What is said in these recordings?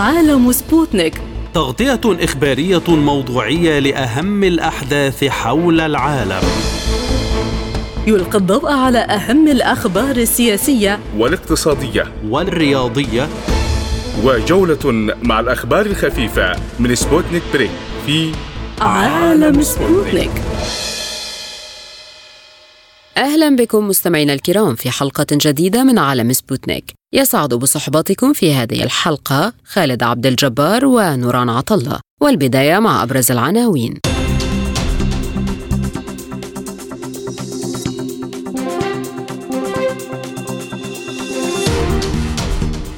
عالم سبوتنيك، تغطية إخبارية موضوعية لأهم الأحداث حول العالم. يلقي الضوء على أهم الأخبار السياسية والاقتصادية والرياضية، وجولة مع الأخبار الخفيفة من سبوتنيك بريك في عالم سبوتنيك. أهلا بكم مستمعينا الكرام في حلقة جديدة من عالم سبوتنيك. يسعد بصحبتكم في هذه الحلقة خالد عبد الجبار ونوران عطلة، والبداية مع أبرز العناوين.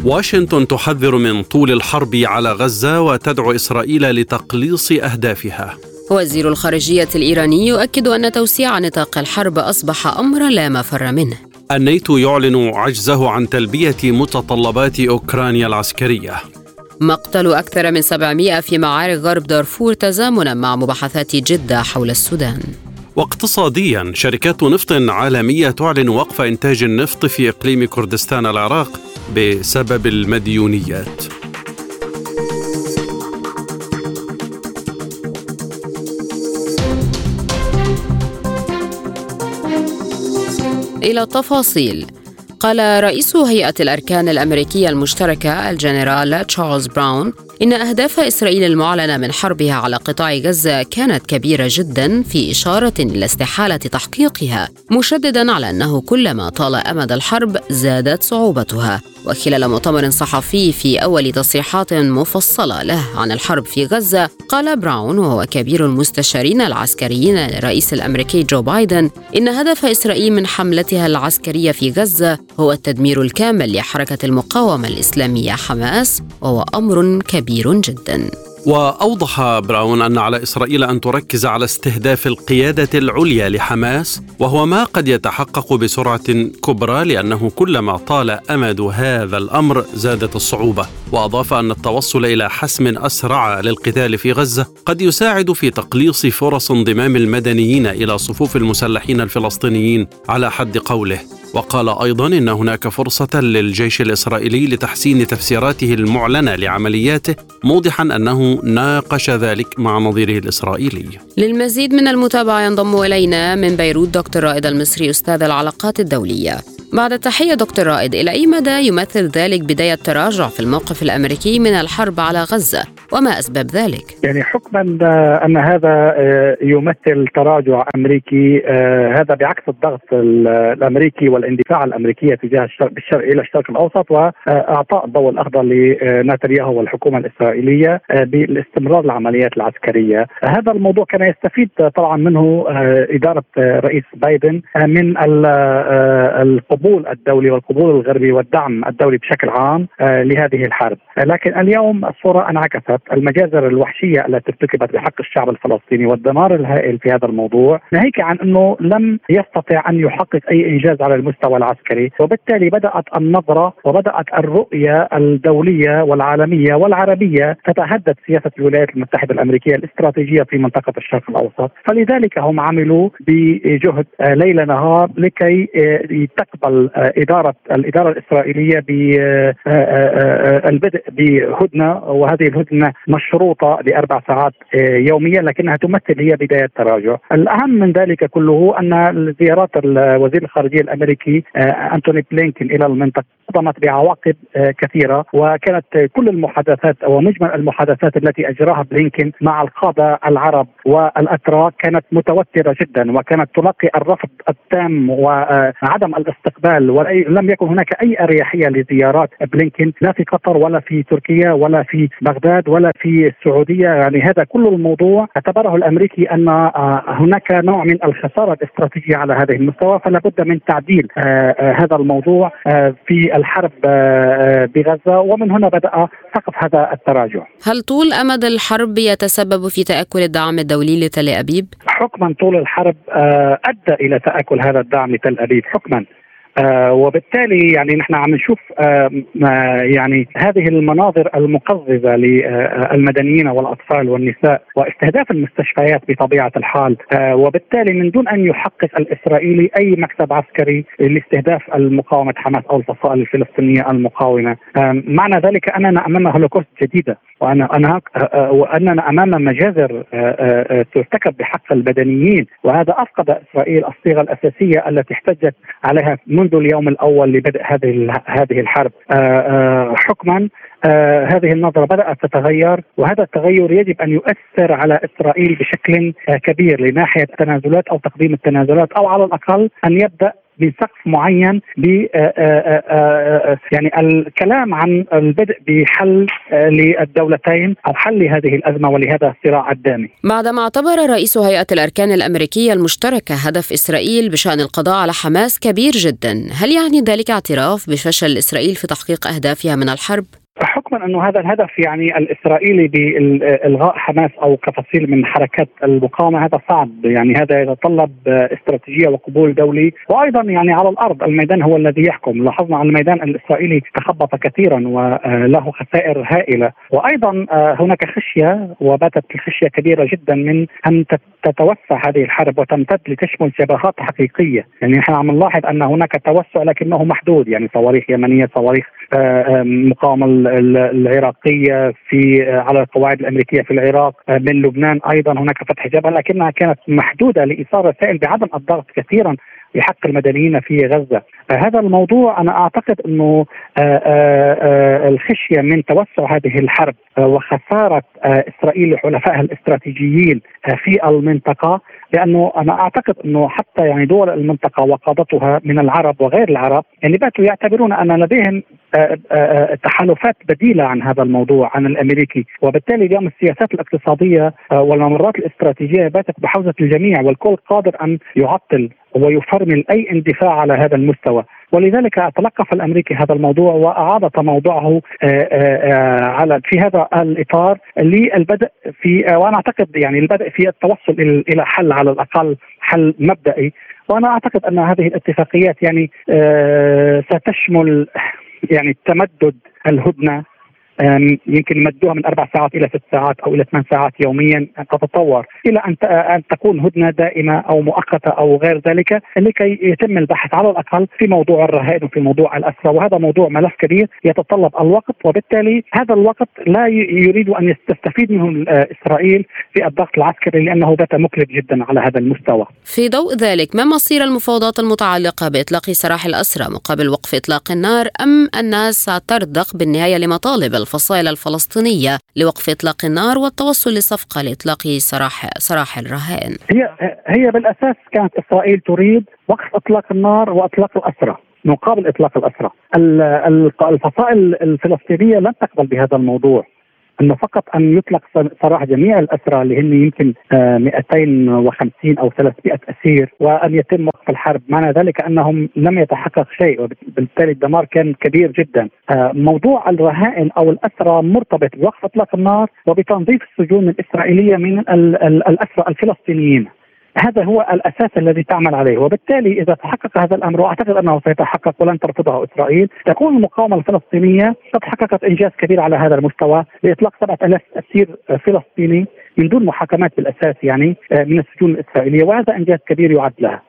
واشنطن تحذر من طول الحرب على غزة وتدعو إسرائيل لتقليص أهدافها. وزير الخارجية الإيراني يؤكد أن توسيع نطاق الحرب أصبح أمرا لا مفر منه. الناتو يعلن عجزه عن تلبية متطلبات أوكرانيا العسكرية. مقتل أكثر من 700 في معارك غرب دارفور تزامنا مع مباحثات جدة حول السودان. واقتصاديا، شركات نفط عالمية تعلن وقف إنتاج النفط في إقليم كردستان العراق بسبب المديونيات. إلى التفاصيل. قال رئيس هيئة الأركان الأمريكية المشتركة الجنرال تشارلز براون إن أهداف إسرائيل المعلنة من حربها على قطاع غزة كانت كبيرة جدا، في إشارة إلى استحالة تحقيقها، مشددا على أنه كلما طال أمد الحرب زادت صعوبتها. وخلال مؤتمر صحفي في أول تصريحات مفصلة له عن الحرب في غزة، قال براون وهو كبير المستشارين العسكريين للرئيس الأمريكي جو بايدن إن هدف إسرائيل من حملتها العسكرية في غزة هو التدمير الكامل لحركة المقاومة الإسلامية حماس، وهو أمر كبير جداً. وأوضح براون أن على إسرائيل أن تركز على استهداف القيادة العليا لحماس، وهو ما قد يتحقق بسرعة كبرى لأنه كلما طال أمد هذا الأمر زادت الصعوبة. وأضاف أن التوصل إلى حسم أسرع للقتال في غزة قد يساعد في تقليص فرص انضمام المدنيين إلى صفوف المسلحين الفلسطينيين على حد قوله. وقال أيضا إن هناك فرصة للجيش الإسرائيلي لتحسين تفسيراته المعلنة لعملياته، موضحا أنه ناقش ذلك مع نظيره الإسرائيلي. للمزيد من المتابعة ينضم إلينا من بيروت دكتور رائد المصري أستاذ العلاقات الدولية. بعد التحية دكتور رائد، إلى أي مدى يمثل ذلك بداية تراجع في الموقف الأمريكي من الحرب على غزة، وما أسباب ذلك؟ يعني حكما أن هذا يمثل تراجع أمريكي، هذا بعكس الضغط الأمريكي والاندفاع الأمريكية تجاه الشرق إلى الشرق الأوسط، وأعطاء الضوء الأخضر لنتنياهو والحكومة الإسرائيلية بالاستمرار العمليات العسكرية. هذا الموضوع كان يستفيد طبعا منه إدارة رئيس بايدن من القبول الدولي والقبول الغربي والدعم الدولي بشكل عام لهذه الحرب. لكن اليوم الصورة انعكست. المجازر الوحشية التي ارتكبت بحق الشعب الفلسطيني والدمار الهائل في هذا الموضوع، ناهيك عن أنه لم يستطيع أن يحقق أي إنجاز على المستوى العسكري، وبالتالي بدأت النظرة وبدأت الرؤية الدولية والعالمية والعربية تتهدد سياسة الولايات المتحدة الأمريكية الاستراتيجية في منطقة الشرق الأوسط. فلذلك هم عملوا بجهد ليل نهار لكي تقبل الإدارة الإسرائيلية بالبدء بهدنة، وهذه الهدنة مشروطة ل4 ساعات يوميا، لكنها تمثل هي بداية تراجع. الأهم من ذلك كله أن زيارات وزير الخارجية الأمريكي أنتوني بلينكين إلى المنطقة قامت بعواقب كثيرة، وكانت كل المحادثات أو مجمل المحادثات التي أجراها بلينكين مع القادة العرب والأتراك كانت متوترة جدا، وكانت تلقي الرفض التام وعدم الاستقبال، ولم يكن هناك أي أريحية لزيارات بلينكين لا في قطر ولا في تركيا ولا في بغداد ولا في السعودية. يعني هذا كل الموضوع اعتبره الأمريكي أن هناك نوع من الخسارة الاستراتيجية على هذه المستوى، فلا بد من تعديل هذا الموضوع في الحرب بغزة، ومن هنا بدأ سقف هذا التراجع. هل طول أمد الحرب يتسبب في تأكل الدعم الدولي لتل أبيب؟ حكما طول الحرب أدى إلى تأكل هذا الدعم لتل أبيب، حكما وبالتالي يعني نحن عم نشوف يعني هذه المناظر المقززة للمدنيين والأطفال والنساء واستهداف المستشفيات بطبيعة الحال، وبالتالي من دون أن يحقق الإسرائيلي أي مكسب عسكري لاستهداف المقاومة حماس أو الفصائل الفلسطينية المقاومة. معنى ذلك أننا أمام هولوكوست جديدة، وأننا أمام مجازر ترتكب بحق البدنيين، وهذا أفقد إسرائيل الصيغة الأساسية التي احتجت عليها منذ اليوم الأول لبدء هذه الحرب. حكما هذه النظرة بدأت تتغير، وهذا التغير يجب أن يؤثر على إسرائيل بشكل كبير لناحية التنازلات أو تقديم التنازلات، أو على الأقل أن يبدأ بسقف معين ب يعني الكلام عن البدء بحل للدولتين او حل هذه الازمه ولهذا الصراع الدامي. بعدما اعتبر رئيس هيئه الاركان الامريكيه المشتركه هدف اسرائيل بشان القضاء على حماس كبير جدا، هل يعني ذلك اعتراف بفشل اسرائيل في تحقيق اهدافها من الحرب؟ حكما أنه هذا الهدف يعني الإسرائيلي بإلغاء حماس أو كتفصيل من حركات المقاومة هذا صعب، يعني هذا يتطلب استراتيجية وقبول دولي، وأيضا يعني على الأرض الميدان هو الذي يحكم. لاحظنا على الميدان الإسرائيلي تخبط كثيرا وله خسائر هائلة، وأيضا هناك خشية وباتت الخشية كبيرة جدا من أن تتوسع هذه الحرب وتمتد لتشمل جبهات حقيقية. يعني نحن عم نلاحظ أن هناك توسع لكنه محدود، يعني صواريخ يمنية، صواريخ مقاومة العراقية على القواعد الأمريكية في العراق، من لبنان أيضا هناك فتح جبهة، لكنها كانت محدودة لإثارة سائل بعدم الضغط كثيرا بحق المدنيين في غزة. هذا الموضوع أنا أعتقد أنه الخشية من توسع هذه الحرب وخسارة إسرائيل لحلفائها الاستراتيجيين في المنطقة، لأنه أنا أعتقد أنه حتى يعني دول المنطقة وقادتها من العرب وغير العرب يعني باتوا يعتبرون أن لديهم تحالفات بديلة عن هذا الموضوع عن الأمريكي، وبالتالي اليوم السياسات الاقتصادية والممرات الاستراتيجية باتت بحوزة الجميع، والكل قادر أن يعطل ويفرمل أي اندفاع على هذا المستوى. ولذلك تلقف الأمريكي هذا الموضوع وأعاد موضوعه على في هذا الإطار للبدء في، وأنا أعتقد يعني البدء في التوصل إلى حل، على الأقل حل مبدئي. وأنا أعتقد أن هذه الاتفاقيات يعني ستشمل يعني تمدد الهدنة، يمكن يمدوها من 4 ساعات إلى 6 ساعات أو إلى 8 ساعات يوميا، تتطور إلى أن تكون هدنة دائمة أو مؤقتة أو غير ذلك، لكي يتم البحث على الأقل في موضوع الرهائن وفي موضوع الأسرى، وهذا موضوع ملف كبير يتطلب الوقت، وبالتالي هذا الوقت لا يريد أن يستفيد منه إسرائيل في الضغط العسكري لأنه بات مكلف جدا على هذا المستوى. في ضوء ذلك، ما مصير المفاوضات المتعلقة بإطلاق سراح الأسرى مقابل وقف إطلاق النار، أم الناس سترضخ بالنهاية لمطالب الفصائل الفلسطينية لوقف إطلاق النار والتوصل لصفقة لإطلاق سراح الرهائن؟ هي بالأساس كانت إسرائيل تريد وقف إطلاق النار وإطلاق الأسرى مقابل إطلاق الأسرى. الفصائل الفلسطينية لن تقبل بهذا الموضوع، أنه فقط أن يطلق سراح جميع الأسرى اللي هن يمكن 250 أو 300 أسير وأن يتم وقف الحرب. معنى ذلك أنهم لم يتحقق شيء، وبالتالي الدمار كان كبير جدا. موضوع الرهائن أو الأسرى مرتبط بوقف إطلاق النار وبتنظيف السجون الإسرائيلية من الأسرى الفلسطينيين، هذا هو الأساس الذي تعمل عليه. وبالتالي إذا تحقق هذا الأمر، وأعتقد أنه سيتحقق ولن ترفضه إسرائيل، تكون المقاومة الفلسطينية قد حققت إنجاز كبير على هذا المستوى لإطلاق 7000 أسير فلسطيني من دون محاكمات بالأساس، يعني من السجون الإسرائيلية، وهذا إنجاز كبير يعد لها.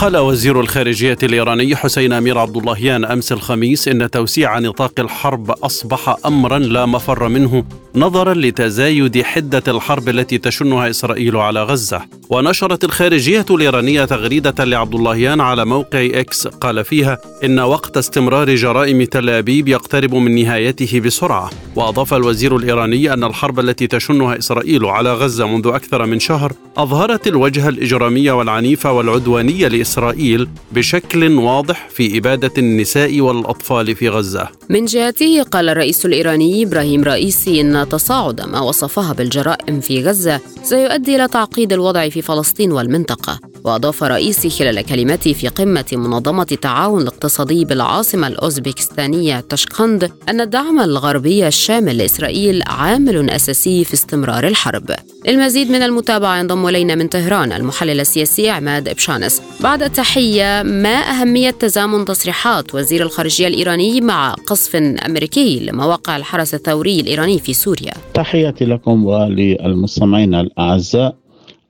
قال وزير الخارجية الإيراني حسين أمير عبداللهيان أمس الخميس إن توسيع نطاق الحرب أصبح أمرا لا مفر منه نظرا لتزايد حدة الحرب التي تشنها إسرائيل على غزة. ونشرت الخارجية الإيرانية تغريدة لعبداللهيان على موقع إكس قال فيها إن وقت استمرار جرائم تل أبيب يقترب من نهايته بسرعة. وأضاف الوزير الإيراني أن الحرب التي تشنها إسرائيل على غزة منذ أكثر من شهر أظهرت الوجه الإجرامية والعنيفة والعدوانية لإسرائيل بشكل واضح في إبادة النساء والأطفال في غزة. من جهته قال الرئيس الإيراني إبراهيم رئيسي إن تصاعد ما وصفها بالجرائم في غزة سيؤدي إلى تعقيد الوضع في فلسطين والمنطقة، وأضاف رئيسي خلال كلمته في قمة منظمة التعاون الاقتصادي بالعاصمة الأوزبكستانية طشقند أن الدعم الغربي الشامل لإسرائيل عامل أساسي في استمرار الحرب. للمزيد من المتابعة ينضم إلينا من طهران المحلل السياسي عماد أبشانس. بعد التحية، ما أهمية تزامن تصريحات وزير الخارجية الإيراني مع قصف أمريكي لمواقع الحرس الثوري الإيراني في سوريا؟ تحياتي لكم وللمستمعين الأعزاء.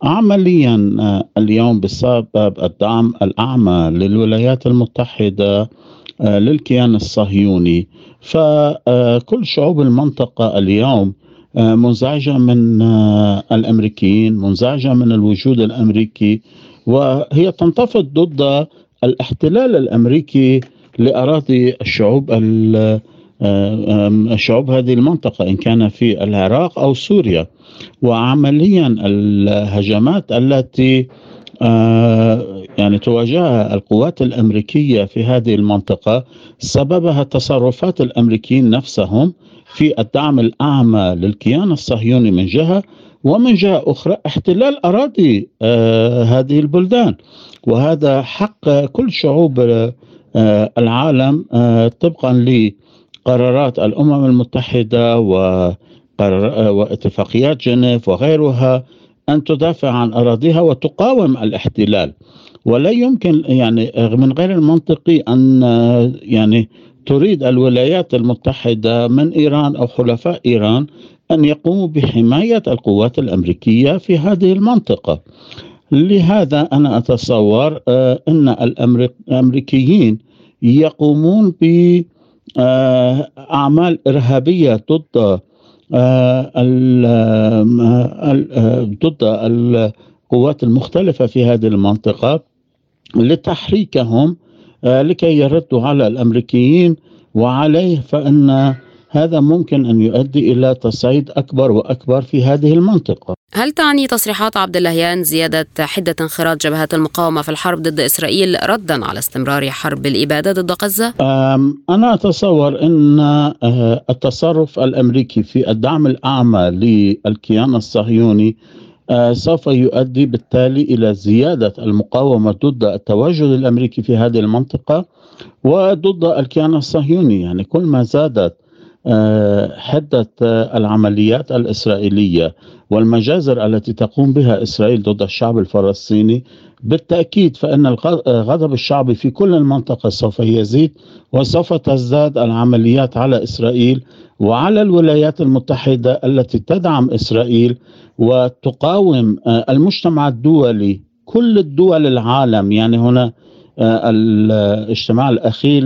عمليا اليوم بسبب الدعم الأعمى للولايات المتحدة للكيان الصهيوني، فكل شعوب المنطقة اليوم منزعجة من الأمريكيين، منزعجة من الوجود الأمريكي، وهي تنتفض ضد الاحتلال الأمريكي لأراضي الشعوب هذه المنطقة إن كان في العراق أو سوريا. وعمليا الهجمات التي تواجهها القوات الأمريكية في هذه المنطقة سببها تصرفات الأمريكيين نفسهم في الدعم الأعمى للكيان الصهيوني من جهة، ومن جهة أخرى احتلال أراضي هذه البلدان، وهذا حق كل شعوب العالم طبقا لقرارات الأمم المتحدة واتفاقيات جنيف وغيرها أن تدافع عن أراضيها وتقاوم الاحتلال. ولا يمكن من غير المنطقي أن تريد الولايات المتحدة من إيران أو حلفاء إيران أن يقوموا بحماية القوات الأمريكية في هذه المنطقة. لهذا أنا أتصور أن الأمريكيين يقومون بأعمال إرهابية ضد القوات المختلفة في هذه المنطقة لتحريكهم لكي يردوا على الأمريكيين، وعليه فإن هذا ممكن أن يؤدي إلى تصعيد أكبر وأكبر في هذه المنطقة. هل تعني تصريحات عبداللهيان زيادة حدة انخراط جبهات المقاومة في الحرب ضد إسرائيل ردا على استمرار حرب الإبادة ضد غزة؟ أنا أتصور أن التصرف الأمريكي في الدعم الأعمى للكيان الصهيوني سوف يؤدي بالتالي إلى زيادة المقاومة ضد التواجد الأمريكي في هذه المنطقة وضد الكيان الصهيوني. كل ما زادت حدة العمليات الإسرائيلية والمجازر التي تقوم بها إسرائيل ضد الشعب الفلسطيني، بالتأكيد فإن الغضب الشعبي في كل المنطقة سوف يزيد، وسوف تزداد العمليات على إسرائيل وعلى الولايات المتحدة التي تدعم إسرائيل وتقاوم المجتمع الدولي، كل الدول العالم. هنا الاجتماع الأخير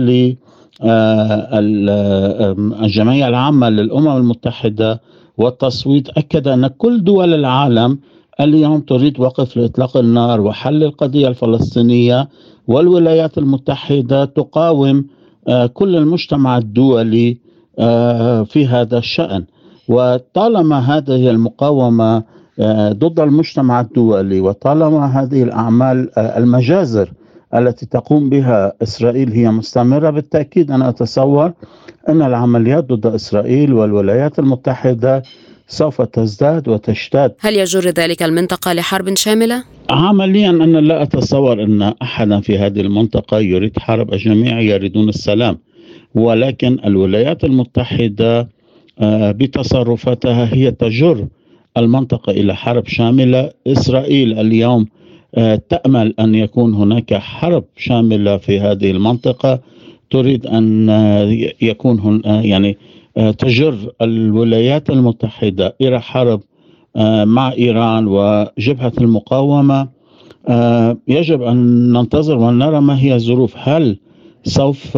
الجمعية العامة للأمم المتحدة والتصويت أكد أن كل دول العالم اليوم تريد وقف لإطلاق النار وحل القضية الفلسطينية، والولايات المتحدة تقاوم كل المجتمع الدولي في هذا الشأن. وطالما هذه المقاومة ضد المجتمع الدولي، وطالما هذه الأعمال المجازر التي تقوم بها إسرائيل هي مستمرة، بالتأكيد أنا أتصور أن العمليات ضد إسرائيل والولايات المتحدة سوف تزداد وتشتد. هل يجر ذلك المنطقة لحرب شاملة؟ عمليا أنا لا أتصور أن أحدا في هذه المنطقة يريد حرب، الجميع يريدون السلام، ولكن الولايات المتحدة بتصرفاتها هي تجر المنطقة إلى حرب شاملة. إسرائيل اليوم تأمل أن يكون هناك حرب شاملة في هذه المنطقة، تريد أن يكون تجر الولايات المتحدة إلى حرب مع إيران وجبهة المقاومة. يجب أن ننتظر ونرى ما هي الظروف، هل سوف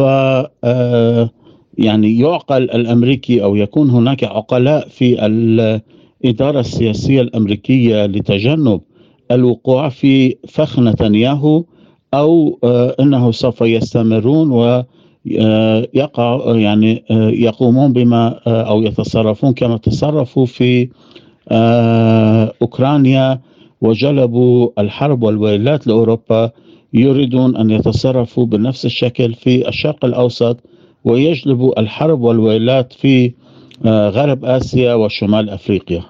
يعقل الأمريكي أو يكون هناك عقلاء في الإدارة السياسية الأمريكية لتجنب الوقوع في فخ نتنياهو، أو أنه سوف يستمرون ويقع يقومون بما أو يتصرفون كما تصرفوا في أوكرانيا وجلبوا الحرب والويلات لأوروبا، يريدون أن يتصرفوا بنفس الشكل في الشرق الأوسط ويجلبوا الحرب والويلات في غرب آسيا وشمال أفريقيا.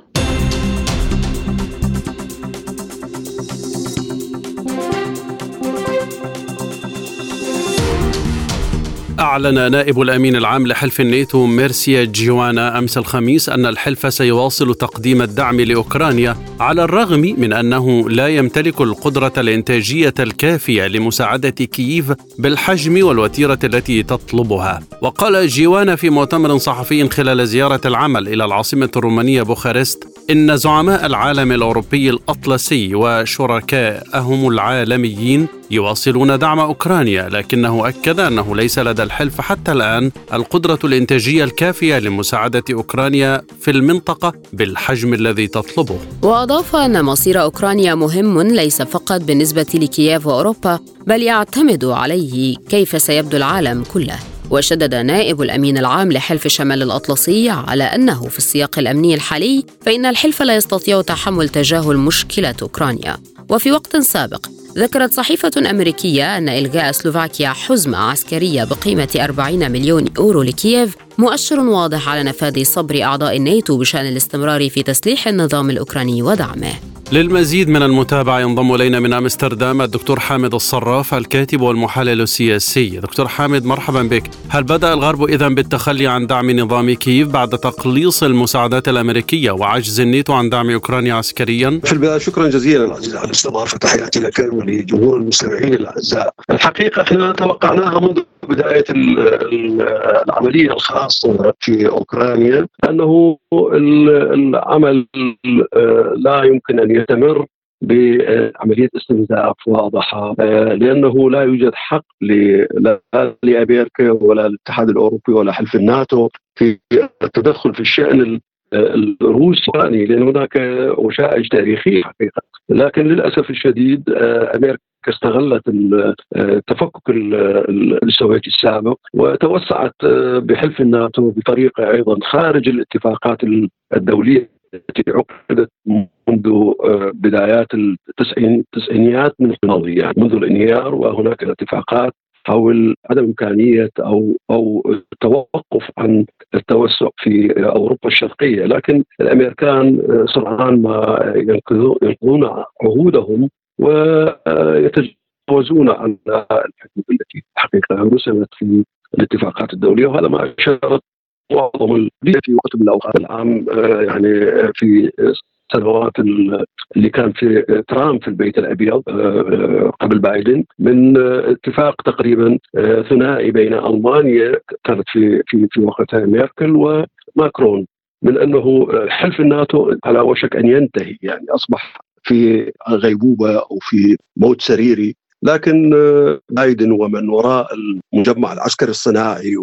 أعلن نائب الأمين العام لحلف الناتو ميرسيا جيوانا أمس الخميس أن الحلف سيواصل تقديم الدعم لأوكرانيا على الرغم من أنه لا يمتلك القدرة الإنتاجية الكافية لمساعدة كييف بالحجم والوتيرة التي تطلبها. وقال جيوانا في مؤتمر صحفي خلال زيارة العمل إلى العاصمة الرومانية بوخارست إن زعماء العالم الأوروبي الأطلسي وشركائهم العالميين يواصلون دعم أوكرانيا، لكنه أكد أنه ليس لدى الحلف حتى الآن القدرة الإنتاجية الكافية لمساعدة أوكرانيا في المنطقة بالحجم الذي تطلبه. وأضاف أن مصير أوكرانيا مهم ليس فقط بالنسبة لكييف وأوروبا، بل يعتمد عليه كيف سيبدو العالم كله. وشدد نائب الأمين العام لحلف شمال الأطلسي على أنه في السياق الأمني الحالي فإن الحلف لا يستطيع تحمل تجاهل مشكلة أوكرانيا. وفي وقت سابق ذكرت صحيفة أمريكية أن إلغاء سلوفاكيا حزمة عسكرية بقيمة 40 مليون يورو لكييف مؤشر واضح على نفاذ صبر أعضاء الناتو بشأن الاستمرار في تسليح النظام الأوكراني ودعمه. للمزيد من المتابعة ينضم إلينا من أمستردام الدكتور حامد الصراف الكاتب والمحلل السياسي. دكتور حامد مرحبا بك. هل بدأ الغرب إذن بالتخلي عن دعم نظام كييف بعد تقليص المساعدات الأمريكية وعجز الناتو عن دعم أوكرانيا عسكريا؟ في البداية شكرا جزيلا العزيز على الاستضافة، تحياتي لك ولجمهور المستمعين الأعزاء. الحقيقة احنا توقعناها منذ بداية العملية الخاصة في أوكرانيا أنه العمل لا يمكن أن يستمر بعملية استنزاف واضحة، لأنه لا يوجد حق لا لأمريكا ولا للاتحاد الأوروبي ولا حلف الناتو في التدخل في الشأن الروسي، لأن هناك وشائج تاريخي حقيقة. لكن للأسف الشديد أمريكا استغلت التفكك السوفيتي السابق وتوسعت بحلف الناتو بطريقة أيضا خارج الاتفاقات الدولية التي عقدت منذ بدايات التسعينيات من الماضي، يعني منذ الانهيار. وهناك اتفاقات حول عدم إمكانية أو التوقف عن التوسع في أوروبا الشرقية، لكن الأمريكان سرعان ما ينقضون عهودهم ويتجاوزون عن الحدود التي حقيقة رسمت في الاتفاقات الدولية. وهذا ما أشارت معظم الدول في وقت من الأوقات العام، يعني في السنوات اللي كان في ترامب في البيت الأبيض قبل بايدن، من اتفاق تقريبا ثنائي بين ألمانيا كانت في وقتها ميركل وماكرون، من أنه حلف الناتو على وشك أن ينتهي، يعني أصبح في غيبوبة أو في موت سريري. لكن بايدن ومن وراء المجمع العسكري الصناعي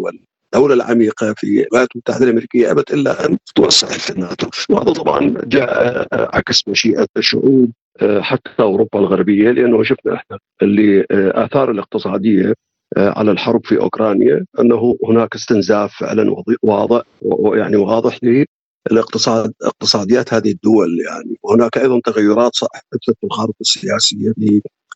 الدولة العميقة في الولايات المتحدة الأمريكية أبت إلا أن توسع في الناتو، وهذا طبعا جاء عكس مشيئة الشعوب حتى أوروبا الغربية، لأنه شفنا إحنا اللي آثار الاقتصادية على الحرب في أوكرانيا، أنه هناك استنزاف فعلا واضح اقتصاديات هذه الدول يعني. وهناك أيضا تغيرات حدثت في الخارطة السياسية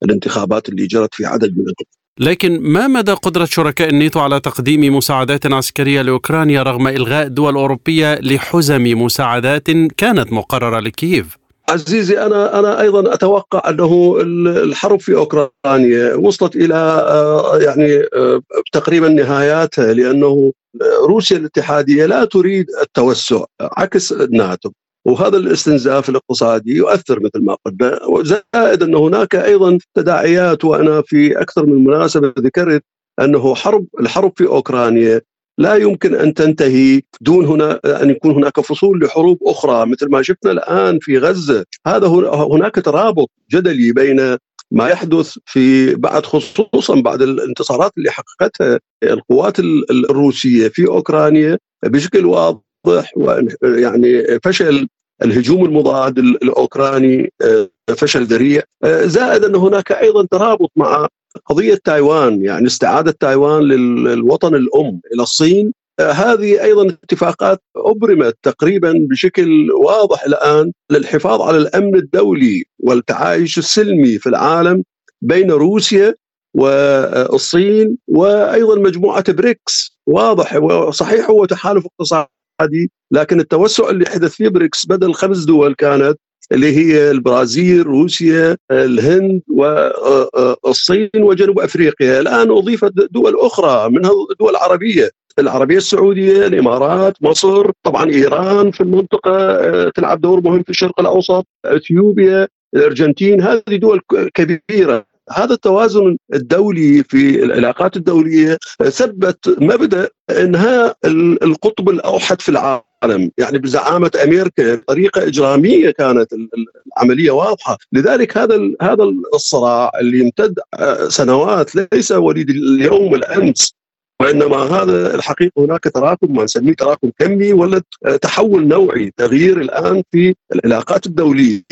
بالانتخابات اللي جرت في عدد من الدول. لكن ما مدى قدرة شركاء الناتو على تقديم مساعدات عسكرية لأوكرانيا رغم إلغاء دول أوروبية لحزم مساعدات كانت مقررة لكييف؟ عزيزي أنا أيضا أتوقع أنه الحرب في أوكرانيا وصلت إلى يعني تقريبا نهاياتها، لأنه روسيا الاتحادية لا تريد التوسع عكس الناتو، وهذا الاستنزاف الاقتصادي يؤثر مثل ما قلنا. وزائد أن هناك أيضا تداعيات، وأنا في أكثر من مناسبة ذكرت أنه الحرب في أوكرانيا لا يمكن أن تنتهي دون هنا أن يكون هناك فصول لحروب أخرى مثل ما شفنا الآن في غزة. هناك ترابط جدلي بين ما يحدث خصوصا بعد الانتصارات اللي حققتها القوات الروسية في أوكرانيا بشكل واضح، يعني فشل الهجوم المضاد الأوكراني فشل ذريع. زائد أن هناك أيضا ترابط مع قضية تايوان، يعني استعادة تايوان للوطن الأم إلى الصين. هذه أيضا اتفاقات أبرمت تقريبا بشكل واضح الآن للحفاظ على الأمن الدولي والتعايش السلمي في العالم بين روسيا والصين وأيضا مجموعة بريكس. واضح وصحيح هو تحالف اقتصادي، لكن التوسع اللي حدث في بريكس بدل 5 دول كانت اللي هي البرازيل، روسيا، الهند والصين وجنوب أفريقيا. الآن أضيفت دول أخرى منها الدول العربية السعودية، الإمارات، مصر، طبعا إيران في المنطقة تلعب دور مهم في الشرق الأوسط، إثيوبيا، الأرجنتين، هذه دول كبيرة. هذا التوازن الدولي في العلاقات الدولية ثبت مبدأ إنهاء القطب الأوحد في العالم، يعني بزعامة أمريكا بطريقة إجرامية كانت العملية واضحة. لذلك هذا الصراع اللي يمتد سنوات ليس وليد اليوم والأمس، وإنما هذا الحقيقة هناك تراكم، ما نسميه تراكم كمي ولا تحول نوعي، تغيير الآن في العلاقات الدولية،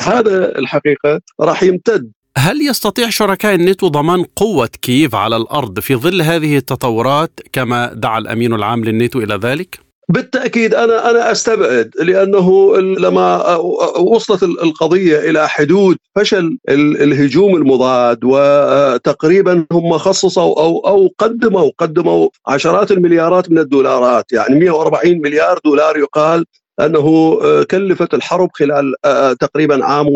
هذا الحقيقة راح يمتد. هل يستطيع شركاء الناتو ضمان قوة كييف على الأرض في ظل هذه التطورات كما دعا الأمين العام للناتو إلى ذلك؟ بالتأكيد أنا أستبعد، لأنه لما وصلت القضية إلى حدود فشل الهجوم المضاد، وتقريبا هم خصصوا أو قدموا عشرات المليارات من الدولارات، يعني 140 مليار دولار يقال أنه كلفت الحرب خلال تقريبا عام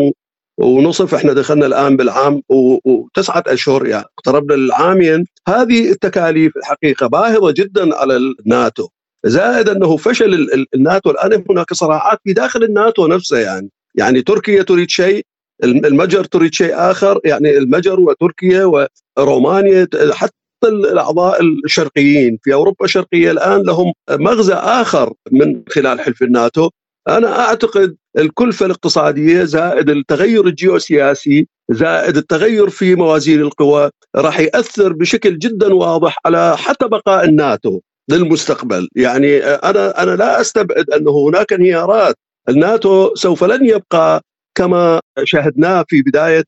ونصف، احنا دخلنا الآن بالعام وتسعة أشهر، يعني اقتربنا للعامين. هذه التكاليف الحقيقة باهظة جدا على الناتو، زائد أنه فشل الناتو. الآن هناك صراعات في داخل الناتو نفسه، يعني تركيا تريد شيء، المجر تريد شيء آخر، يعني المجر وتركيا ورومانيا، حتى الأعضاء الشرقيين في أوروبا الشرقية الآن لهم مغزى آخر من خلال حلف الناتو. أنا أعتقد الكلفة الاقتصادية زائد التغير الجيوسياسي زائد التغير في موازين القوى راح يأثر بشكل جدا واضح على حتى بقاء الناتو للمستقبل. يعني أنا لا أستبعد أنه هناك انهيارات، الناتو سوف لن يبقى كما شاهدناه في بداية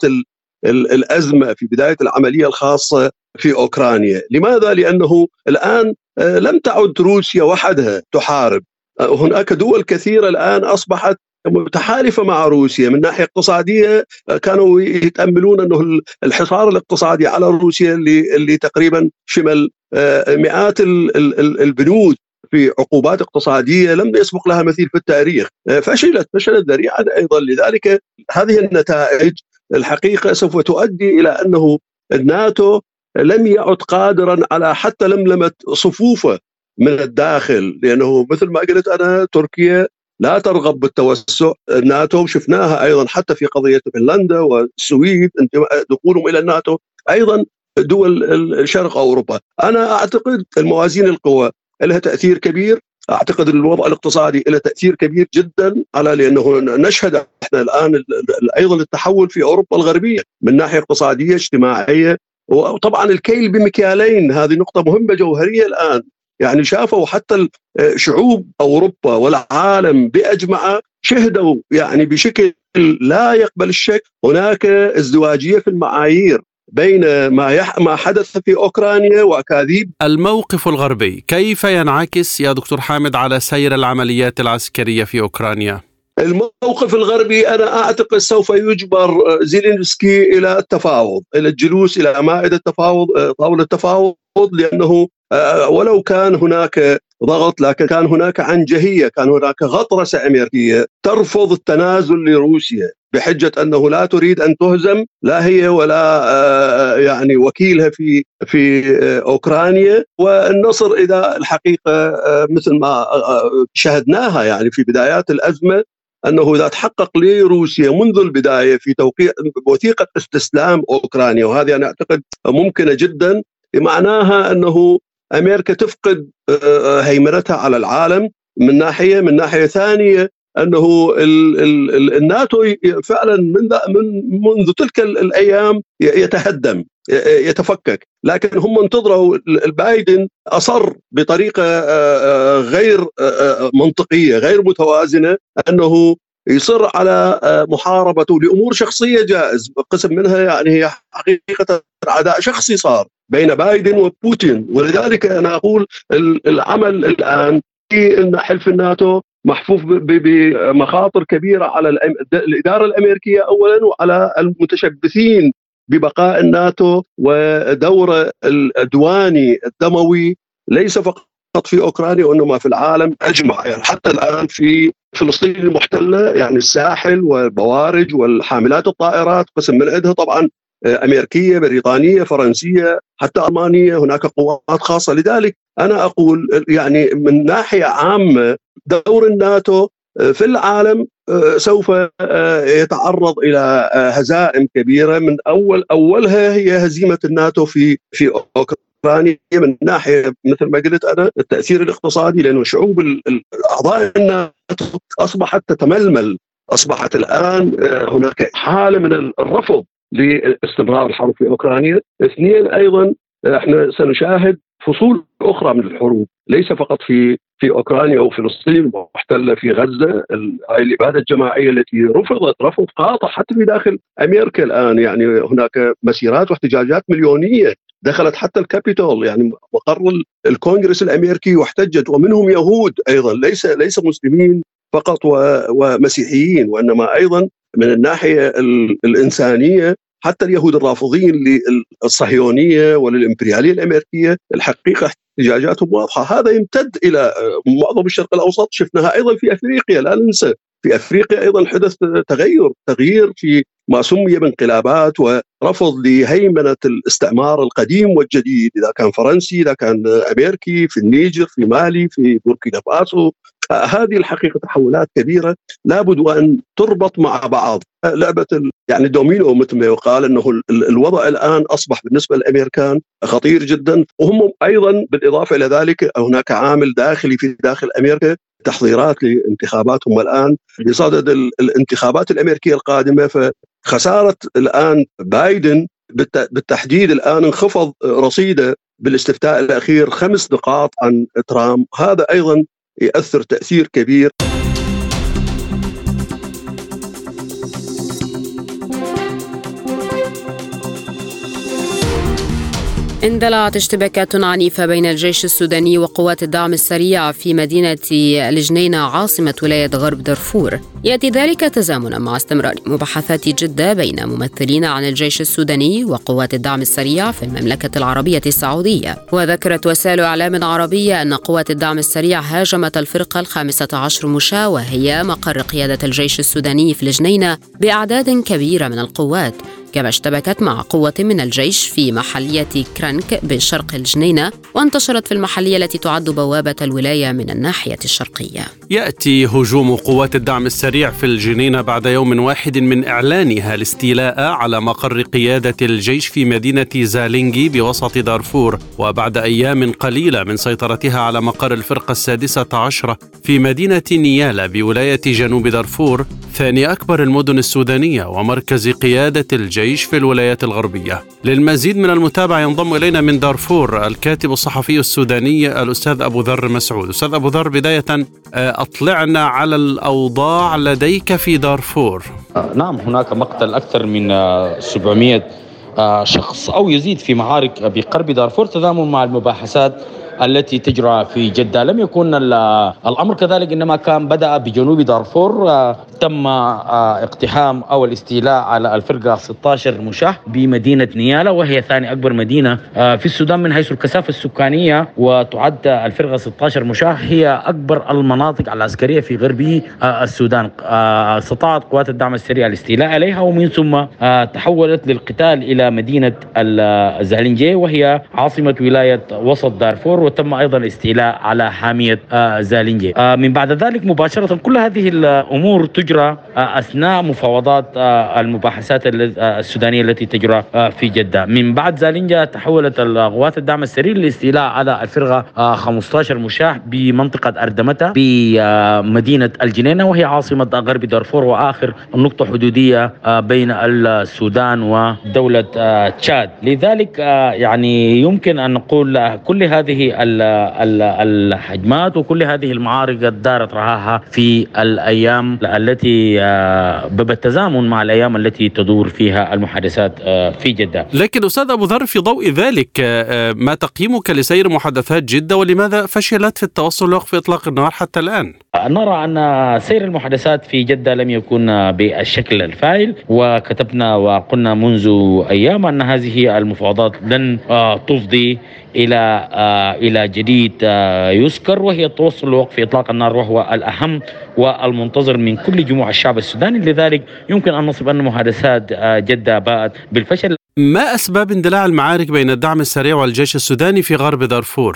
الأزمة، في بداية العملية الخاصة في أوكرانيا. لماذا؟ لأنه الآن لم تعد روسيا وحدها تحارب، هناك دول كثيرة الآن أصبحت متحالفة مع روسيا من ناحية اقتصادية. كانوا يتأملون أنه الحصار الاقتصادي على روسيا اللي تقريبا شمل مئات البنود في عقوبات اقتصادية لم يسبق لها مثيل في التاريخ، فشلت ذريعا أيضا. لذلك هذه النتائج الحقيقة سوف تؤدي إلى أنه الناتو لم يعد قادرا على حتى لملمة صفوفه من الداخل، لأنه مثل ما قلت أنا تركيا لا ترغب بالتوسع. الناتو شفناها أيضا حتى في قضية فنلندا والسويد، دخولهم إلى الناتو أيضا دول الشرق أوروبا. أنا أعتقد الموازين القوى لها تأثير كبير، أعتقد الوضع الاقتصادي له تأثير كبير جدا، على لأنه نشهد احنا الآن أيضا التحول في أوروبا الغربية من ناحية اقتصادية اجتماعية، وطبعا الكيل بمكيالين، هذه نقطة مهمة جوهرية الآن. يعني شافوا حتى شعوب أوروبا والعالم بأجمعه شهدوا يعني بشكل لا يقبل الشك هناك ازدواجية في المعايير بين ما حدث في أوكرانيا وأكاذيب الموقف الغربي. كيف ينعكس يا دكتور حامد على سير العمليات العسكرية في أوكرانيا؟ الموقف الغربي أنا أعتقد سوف يجبر زيلينسكي إلى التفاوض، إلى الجلوس إلى مائدة التفاوض، طاولة التفاوض، لأنه ولو كان هناك ضغط لكن كان هناك عنجهية، كان هناك غطرسة أمريكية ترفض التنازل لروسيا بحجة أنه لا تريد أن تهزم لا هي ولا يعني وكيلها في أوكرانيا. والنصر إذا الحقيقة مثل ما شهدناها يعني في بدايات الأزمة، أنه إذا تحقق لروسيا منذ البداية في توقيع وثيقة استسلام أوكرانيا، وهذه أنا أعتقد ممكنة جدا، معناها أنه أمريكا تفقد هيمنتها على العالم من ناحية، من ناحية ثانية أنه الناتو فعلا منذ تلك الأيام يتهدم يتفكك. لكن هم انتظروا، بايدن أصر بطريقة غير منطقية غير متوازنة أنه يصر على محاربته لأمور شخصية، جائز قسم منها يعني هي حقيقة عداء شخصي صار بين بايدن وبوتين. ولذلك أنا أقول العمل الآن في أن حلف الناتو محفوف بمخاطر كبيرة على الإدارة الأمريكية أولا، وعلى المتشبثين ببقاء الناتو ودوره العدواني الدموي ليس فقط في أوكرانيا وإنما في العالم أجمع. يعني حتى الآن في فلسطين المحتله، يعني الساحل والبوارج والحاملات الطائرات قسم من عندها طبعا امريكيه بريطانيه فرنسيه حتى المانيه، هناك قوات خاصه. لذلك انا اقول يعني من ناحيه عامه دور الناتو في العالم سوف يتعرض الى هزائم كبيره، من اولها هي هزيمه الناتو في اوكرانيا من ناحيه مثل ما قلت انا التاثير الاقتصادي، لانه شعوب اعضاء الناتو اصبحت تتململ، اصبحت الان هناك حاله من الرفض لاستمرار الحرب في اوكرانيا. اثنين ايضا احنا سنشاهد فصول اخرى من الحروب، ليس فقط في اوكرانيا او فلسطين المحتله، في غزه الاباده الجماعيه التي رفض قاطع حتى في داخل امريكا الان، يعني هناك مسيرات واحتجاجات مليونيه دخلت حتى الكابيتول، يعني مقر الكونغرس الامريكي، واحتجت، ومنهم يهود ايضا، ليس مسلمين فقط ومسيحيين، وانما ايضا من الناحيه الانسانيه حتى اليهود الرافضين للصهيونيه وللامبرياليه الامريكيه، الحقيقه احتجاجاتهم واضحه. هذا يمتد الى معظم الشرق الاوسط، شفناها ايضا في افريقيا، لا ننسى في افريقيا ايضا حدث تغيير في ما سمي بانقلابات ورفض لهيمنه الاستعمار القديم والجديد، اذا كان فرنسي اذا كان امريكي، في النيجر في مالي في بوركينا فاسو. هذه الحقيقة تحولات كبيرة لابد وأن تربط مع بعض، لعبة يعني دومينو مثل ما يقال، أنه الوضع الآن أصبح بالنسبة للأمريكان خطير جدا، وهم أيضا بالإضافة إلى ذلك هناك عامل داخلي في داخل أمريكا، تحضيرات لانتخاباتهم الآن بصدد الانتخابات الأمريكية القادمة. فخسارة الآن بايدن بالتحديد، الآن انخفض رصيده بالاستفتاء الأخير 5 نقاط عن ترامب، هذا أيضا يؤثر تأثير كبير. اندلعت اشتباكات عنيفة بين الجيش السوداني وقوات الدعم السريع في مدينة الجنينة عاصمة ولاية غرب دارفور، يأتي ذلك تزامنا مع استمرار مباحثات جدة بين ممثلين عن الجيش السوداني وقوات الدعم السريع في المملكة العربية السعودية. وذكرت وسائل إعلام عربية أن قوات الدعم السريع هاجمت الفرقة 15 مشاة وهي مقر قيادة الجيش السوداني في الجنينة بأعداد كبيرة من القوات، كما اشتبكت مع قوة من الجيش في محلية كرانك بشرق الجنينة، وانتشرت في المحلية التي تعد بوابة الولاية من الناحية الشرقية. يأتي هجوم قوات الدعم السريع في الجنينة بعد يوم واحد من إعلانها الاستيلاء على مقر قيادة الجيش في مدينة زالينجي بوسط دارفور، وبعد أيام قليلة من سيطرتها على مقر الفرقة 16 في مدينة نيالا بولاية جنوب دارفور، ثاني أكبر المدن السودانية ومركز قيادة الجيش في الولايات الغربية. للمزيد من المتابعة ينضم إلينا من دارفور الكاتب الصحفي السوداني الأستاذ أبو ذر مسعود. أستاذ أبو ذر، بداية أطلعنا على الأوضاع لديك في دارفور. نعم، هناك مقتل أكثر من 700 شخص أو يزيد في معارك بقرب دارفور تضامن مع المباحثات التي تجرى في جدة. لم يكن الأمر كذلك، إنما كان بدأ بجنوب دارفور. تم اقتحام أو الاستيلاء على الفرقة 16 مشاة بمدينة نيالا، وهي ثاني أكبر مدينة في السودان من حيث الكثافة السكانية، وتعد الفرقة 16 مشاة هي أكبر المناطق العسكرية في غرب السودان. استطاعت قوات الدعم السريع الاستيلاء عليها، ومن ثم تحولت للقتال إلى مدينة زالينجي وهي عاصمة ولاية وسط دارفور، وتم أيضا الاستيلاء على حامية زالينجي. من بعد ذلك مباشرة كل هذه الأمور تجرى أثناء مفاوضات المباحثات السودانية التي تجرى في جدة. من بعد زالينجا تحولت قوات الدعم السريع للاستيلاء على الفرقة 15 مشاة بمنطقة أردمتة بمدينة الجنينة وهي عاصمة غرب دارفور وآخر نقطة حدودية بين السودان ودولة تشاد. لذلك يعني يمكن أن نقول كل هذه الهجمات وكل هذه المعارك قد دارت رعاها في الأيام التي بالتزامن مع الأيام التي تدور فيها المحادثات في جدة. لكن أستاذ أبو ذر، في ضوء ذلك ما تقييمك لسير محادثات جدة، ولماذا فشلت في التوصل لوقف إطلاق النار حتى الآن؟ نرى أن سير المحادثات في جدة لم يكن بالشكل الفاعل، وكتبنا وقلنا منذ أيام أن هذه المفاوضات لن تفضي إلى إلى جديد يذكر، وهي توصل لوقف إطلاق النار وهو الأهم والمنتظر من كل جموع الشعب السوداني. لذلك يمكن أن نصف أن محادثات جدة باءت بالفشل. ما أسباب اندلاع المعارك بين الدعم السريع والجيش السوداني في غرب دارفور؟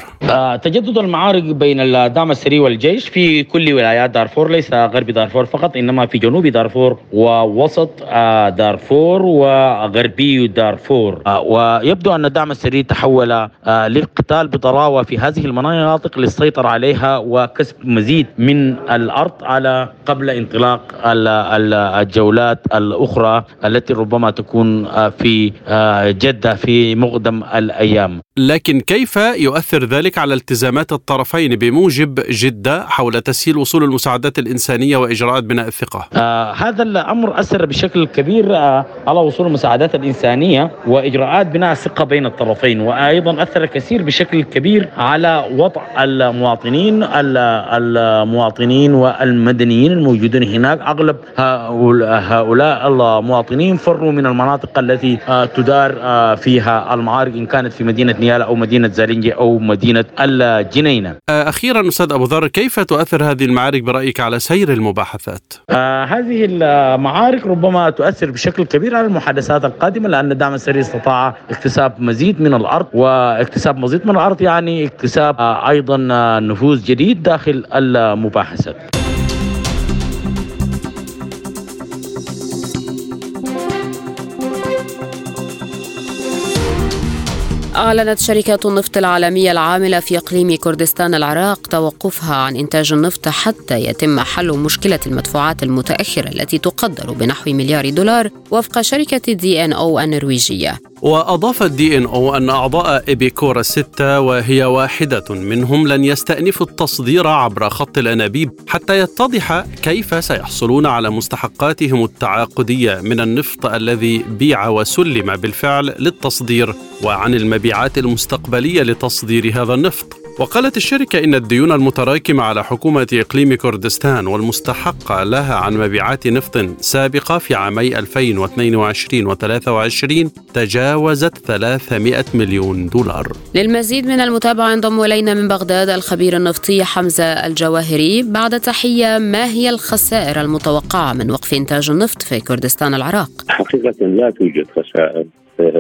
تجدد المعارك بين الدعم السريع والجيش في كل ولايات دارفور، ليس غرب دارفور فقط، إنما في جنوب دارفور ووسط دارفور وغربي دارفور. ويبدو أن الدعم السريع تحول للقتال بطراوة في هذه المناطق للسيطرة عليها وكسب مزيد من الأرض على قبل انطلاق الجولات الأخرى التي ربما تكون في جدة في مقدم الأيام. لكن كيف يؤثر ذلك على التزامات الطرفين بموجب جدة حول تسهيل وصول المساعدات الإنسانية وإجراءات بناء الثقة؟ هذا الأمر أثر بشكل كبير على وصول المساعدات الإنسانية وإجراءات بناء الثقة بين الطرفين، وأيضا أثر كثير بشكل كبير على وضع المواطنين والمدنيين الموجودين هناك. أغلب هؤلاء المواطنين فروا من المناطق التي تدار فيها المعارك، إن كانت في مدينة نيالا أو مدينة زالينجي أو مدينة الجنينة. أخيرا أستاذ أبو ذر، كيف تؤثر هذه المعارك برأيك على سير المباحثات؟ هذه المعارك ربما تؤثر بشكل كبير على المحادثات القادمة، لأن الدعم السري استطاع اكتساب مزيد من الأرض، واكتساب مزيد من الأرض يعني اكتساب أيضا نفوذ جديد داخل المباحثات. أعلنت شركة النفط العالمية العاملة في إقليم كردستان العراق توقفها عن إنتاج النفط حتى يتم حل مشكلة المدفوعات المتأخرة التي تقدر بنحو $1 مليار وفق شركة DNO النرويجية. وأضافت DNO أن أعضاء إبيكورا 6 وهي واحدة منهم لن يستأنفوا التصدير عبر خط الأنابيب حتى يتضح كيف سيحصلون على مستحقاتهم التعاقدية من النفط الذي بيع وسلم بالفعل للتصدير وعن المبيعات المستقبلية لتصدير هذا النفط. وقالت الشركة إن الديون المتراكمة على حكومة إقليم كردستان والمستحقة لها عن مبيعات نفط سابقة في عامي 2022 و23 تجاوزت $300 مليون. للمزيد من المتابعة انضم إلينا من بغداد الخبير النفطي حمزة الجواهري. بعد تحية، ما هي الخسائر المتوقعة من وقف إنتاج النفط في كردستان العراق؟ حقيقة لا توجد خسائر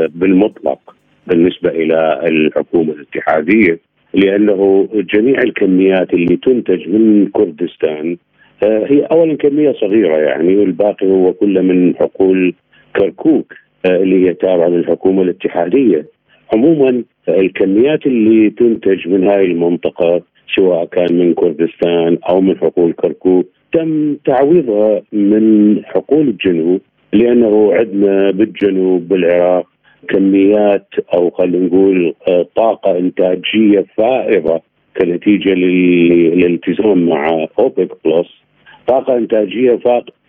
بالمطلق بالنسبة إلى الحكومة الاتحادية، لأنه جميع الكميات اللي تنتج من كردستان هي أولا كمية صغيرة يعني، والباقي هو كله من حقول كركوك اللي هي تابعة للحكومة الاتحادية. عموما الكميات اللي تنتج من هاي المنطقة سواء كان من كردستان أو من حقول كركوك تم تعويضها من حقول الجنوب، لأنه عندنا بالجنوب بالعراق كميات أو خلينا نقول طاقة إنتاجية فائضة كنتيجة للالتزام مع أوبك بلس، طاقة إنتاجية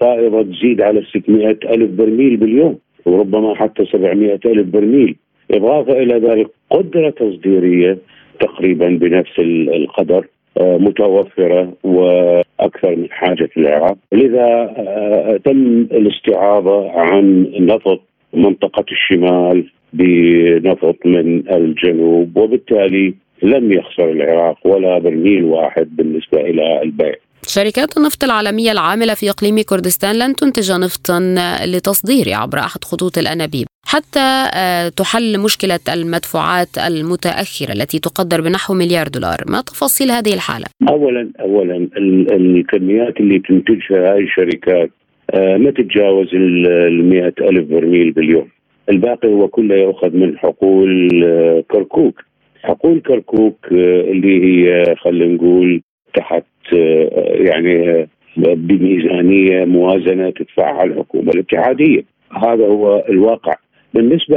فائضة تزيد على 600,000 برميل باليوم وربما حتى 700,000 برميل، إضافة إلى ذلك قدرة تصديرية تقريبا بنفس القدر متوفرة وأكثر من حاجة العراق. لذا تم الاستعاضة عن نفط منطقة الشمال بنفط من الجنوب، وبالتالي لم يخسر العراق ولا برميل واحد بالنسبة إلى البيع. شركات النفط العالمية العاملة في إقليم كردستان لن تنتج نفطا لتصديره عبر أحد خطوط الأنابيب حتى تحل مشكلة المدفوعات المتأخرة التي تقدر بنحو $1 مليار. ما تفاصيل هذه الحالة؟ أولا الكميات اللي تنتجها هاي الشركات ما تتجاوز 100,000 برميل باليوم، الباقي هو كله يأخذ من حقول كركوك. حقول كركوك اللي هي خلينا نقول تحت يعني بميزانية موازنة تدفعها الحكومة الاتحادية، هذا هو الواقع. بالنسبة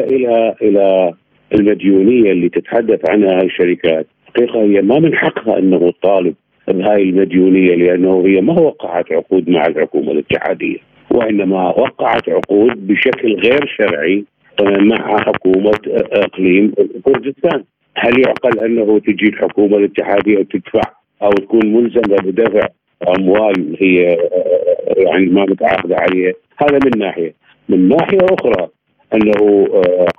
إلى المديونية اللي تتحدث عنها الشركات، حقيقة هي ما من حقها أنه تطالب هاي المديونية، لأنه هي ما وقعت عقود مع الحكومة الاتحادية، وإنما وقعت عقود بشكل غير شرعي مع حكومة إقليم كردستان. هل يعقل أنه تجي الحكومة الاتحادية وتدفع أو تكون ملزمة بدفع أموال هي يعني ما متعاقدة عليها؟ هذا من ناحية. من ناحية أخرى أنه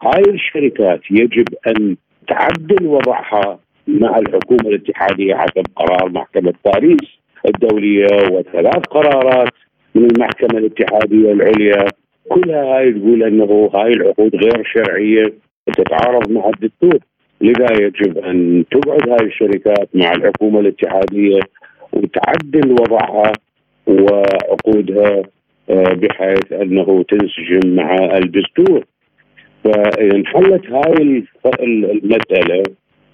هاي الشركات يجب أن تعدل وضعها مع الحكومة الاتحادية حسب قرار محكمة باريس الدولية وثلاث قرارات من المحكمة الاتحادية العليا. كلها هاي تقول أنه هاي العقود غير شرعية وتتعارض مع الدستور، لذا يجب أن تبعد هاي الشركات مع الحكومة الاتحادية وتعدل وضعها وعقودها بحيث أنه تنسجم مع الدستور. فانحلت هاي المسألة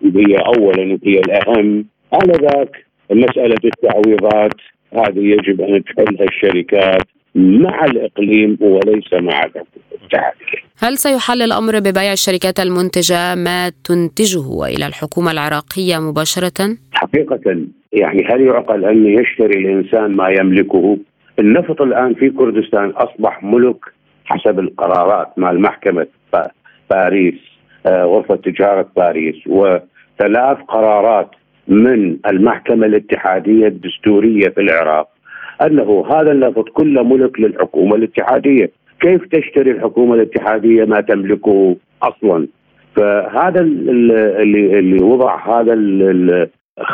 هي أولا هي الأهم. على ذاك مسألة التعويضات هذه يجب أن تحلها الشركات مع الإقليم وليس مع الاتحادية. هل سيحل الأمر ببيع الشركات المنتجة ما تنتجه إلى الحكومة العراقية مباشرة؟ حقيقة يعني هل يعقل أن يشتري الإنسان ما يملكه؟ النفط الآن في كردستان أصبح ملك حسب القرارات مع المحكمة باريس، غرفة تجارة باريس، وثلاث قرارات من المحكمة الاتحادية الدستورية في العراق أنه هذا النفط كله ملك للحكومة الاتحادية. كيف تشتري الحكومة الاتحادية ما تملكه أصلا؟ فهذا اللي وضع هذا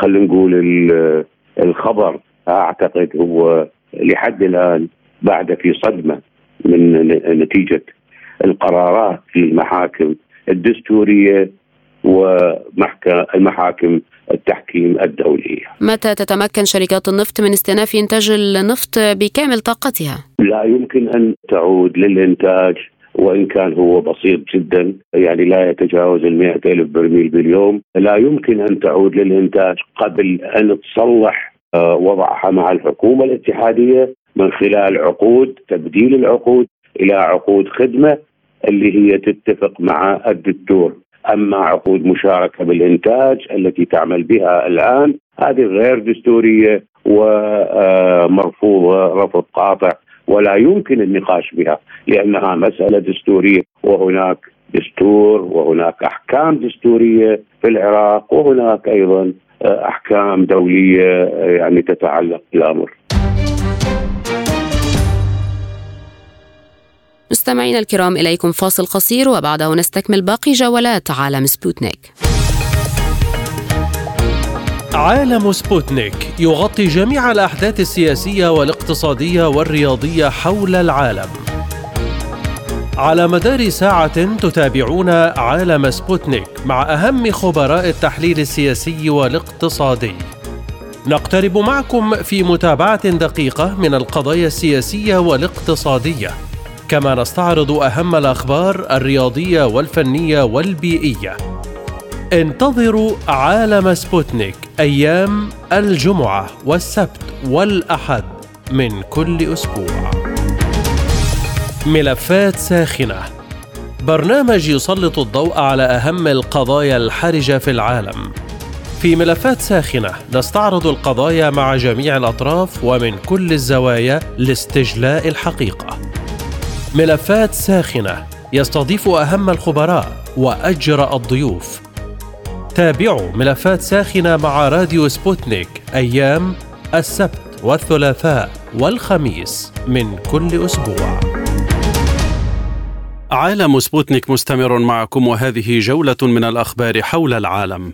خلينا نقول الخبر أعتقد هو لحد الآن بعد في صدمة من نتيجة القرارات في المحاكم الدستورية ومحاكم التحكيم الدولية. متى تتمكن شركات النفط من استئناف إنتاج النفط بكامل طاقتها؟ لا يمكن أن تعود للإنتاج وإن كان هو بسيط جدا، يعني لا يتجاوز 100,000 برميل باليوم. لا يمكن أن تعود للإنتاج قبل أن تصلح وضعها مع الحكومة الاتحادية من خلال عقود، تبديل العقود إلى عقود خدمة اللي هي تتفق مع الدستور. أما عقود مشاركة بالإنتاج التي تعمل بها الآن هذه غير دستورية ومرفوضة رفض قاطع ولا يمكن النقاش بها لأنها مسألة دستورية، وهناك دستور وهناك أحكام دستورية في العراق وهناك أيضا أحكام دولية يعني تتعلق بالأمر. مستمعينا الكرام، إليكم فاصل قصير وبعده نستكمل باقي جولات عالم سبوتنيك. عالم سبوتنيك يغطي جميع الأحداث السياسية والاقتصادية والرياضية حول العالم. على مدار ساعة تتابعون عالم سبوتنيك مع أهم خبراء التحليل السياسي والاقتصادي. نقترب معكم في متابعة دقيقة من القضايا السياسية والاقتصادية، كما نستعرض أهم الأخبار الرياضية والفنية والبيئية. انتظروا عالم سبوتنيك أيام الجمعة والسبت والأحد من كل أسبوع. ملفات ساخنة، برنامج يسلط الضوء على أهم القضايا الحرجة في العالم. في ملفات ساخنة نستعرض القضايا مع جميع الأطراف ومن كل الزوايا لاستجلاء الحقيقة. ملفات ساخنة يستضيف أهم الخبراء وأجرأ الضيوف. تابعوا ملفات ساخنة مع راديو سبوتنيك أيام السبت والثلاثاء والخميس من كل أسبوع. عالم سبوتنيك مستمر معكم، وهذه جولة من الأخبار حول العالم.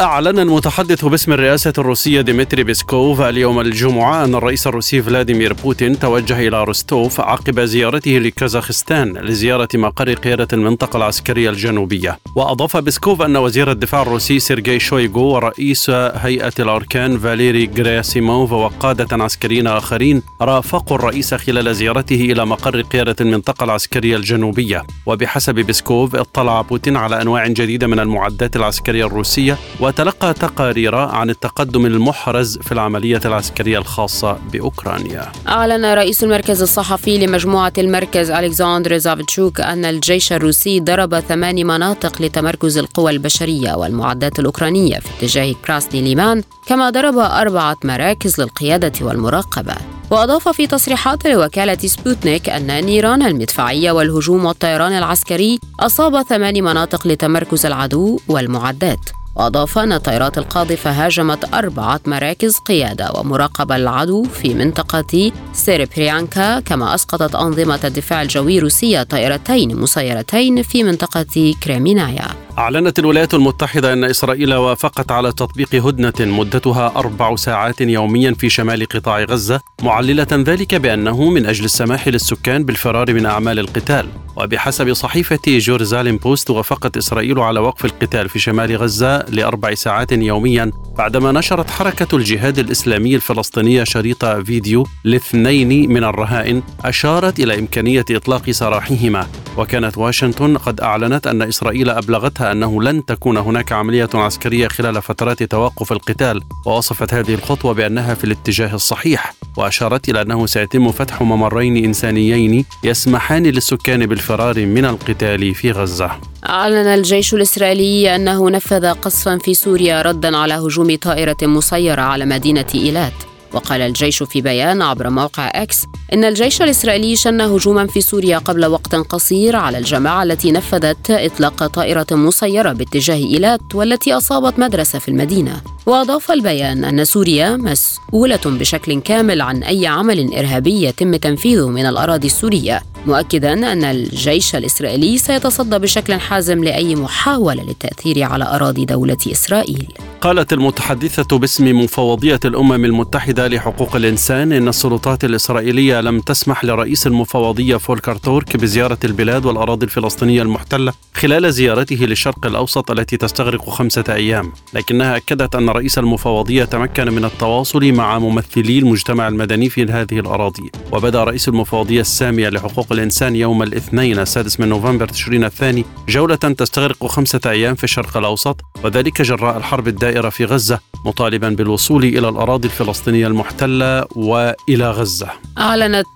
أعلن المتحدث باسم الرئاسة الروسية ديمتري بيسكوف اليوم الجمعة أن الرئيس الروسي فلاديمير بوتين توجه إلى روستوف عقب زيارته لكازاخستان لزيارة مقر قيادة المنطقة العسكرية الجنوبية. وأضاف بيسكوف أن وزير الدفاع الروسي سيرجي شويغو ورئيس هيئة الأركان فاليري جراسيموف وقادة عسكريين آخرين رافقوا الرئيس خلال زيارته إلى مقر قيادة المنطقة العسكرية الجنوبية. وبحسب بيسكوف اطلع بوتين على أنواع جديدة من المعدات العسكرية الروسية وتلقى تقارير عن التقدم المحرز في العملية العسكرية الخاصة بأوكرانيا. أعلن رئيس المركز الصحفي لمجموعة المركز ألكسندر زافتشوك أن الجيش الروسي ضرب 8 مناطق لتمركز القوى البشرية والمعدات الأوكرانية في اتجاه كراسني ليمان، كما ضرب 4 مراكز للقيادة والمراقبة. وأضاف في تصريحات لوكالة سبوتنيك أن النيران المدفعية والهجوم والطيران العسكري أصاب 8 مناطق لتمركز العدو والمعدات. وأضاف أن الطائرات القاذفة هاجمت 4 مراكز قيادة ومراقبة للعدو في منطقة سيربريانكا، كما أسقطت أنظمة الدفاع الجوي الروسية طائرتين مسيرتين في منطقة كريمينايا. أعلنت الولايات المتحدة أن إسرائيل وافقت على تطبيق هدنة مدتها 4 ساعات يوميا في شمال قطاع غزة، معللة ذلك بأنه من أجل السماح للسكان بالفرار من أعمال القتال. وبحسب صحيفة جيروزاليم بوست، وافقت إسرائيل على وقف القتال في شمال غزة ل4 ساعات يوميا بعدما نشرت حركة الجهاد الإسلامي الفلسطينية شريط فيديو ل2 من الرهائن أشارت إلى إمكانية إطلاق سراحهما. وكانت واشنطن قد أعلنت أن إسرائيل أبلغتها أنه لن تكون هناك عملية عسكرية خلال فترات توقف القتال، ووصفت هذه الخطوة بأنها في الاتجاه الصحيح، وأشارت إلى أنه سيتم فتح ممرين إنسانيين يسمحان للسكان بالفرار من القتال في غزة. أعلن الجيش الإسرائيلي أنه نفذ قصفا في سوريا ردا على هجوم طائرة مسيرة على مدينة إيلات. وقال الجيش في بيان عبر موقع إكس إن الجيش الإسرائيلي شن هجوما في سوريا قبل وقت قصير على الجماعة التي نفذت إطلاق طائرة مسيرة باتجاه إيلات والتي أصابت مدرسة في المدينة. وأضاف البيان أن سوريا مسؤولة بشكل كامل عن أي عمل إرهابي يتم تنفيذه من الأراضي السورية، مؤكدا أن الجيش الإسرائيلي سيتصدى بشكل حازم لأي محاولة للتأثير على أراضي دولة إسرائيل. قالت المتحدثة باسم مفوضية الأمم المتحدة لحقوق الإنسان إن السلطات الإسرائيلية لم تسمح لرئيس المفوضية فولكر تورك بزيارة البلاد والأراضي الفلسطينية المحتلة خلال زيارته للشرق الأوسط التي تستغرق 5 أيام، لكنها أكدت أن رئيس المفوضية تمكن من التواصل مع ممثلي المجتمع المدني في هذه الأراضي. وبدأ رئيس المفوضية السامية لحقوق الإنسان يوم الاثنين 6 من نوفمبر تشرين الثاني جولة تستغرق 5 أيام في الشرق الأوسط، وذلك جراء الحرب الدائرة في غزة، مطالبا بالوصول إلى الأراضي الفلسطينية المحتلة وإلى غزة. أعلنت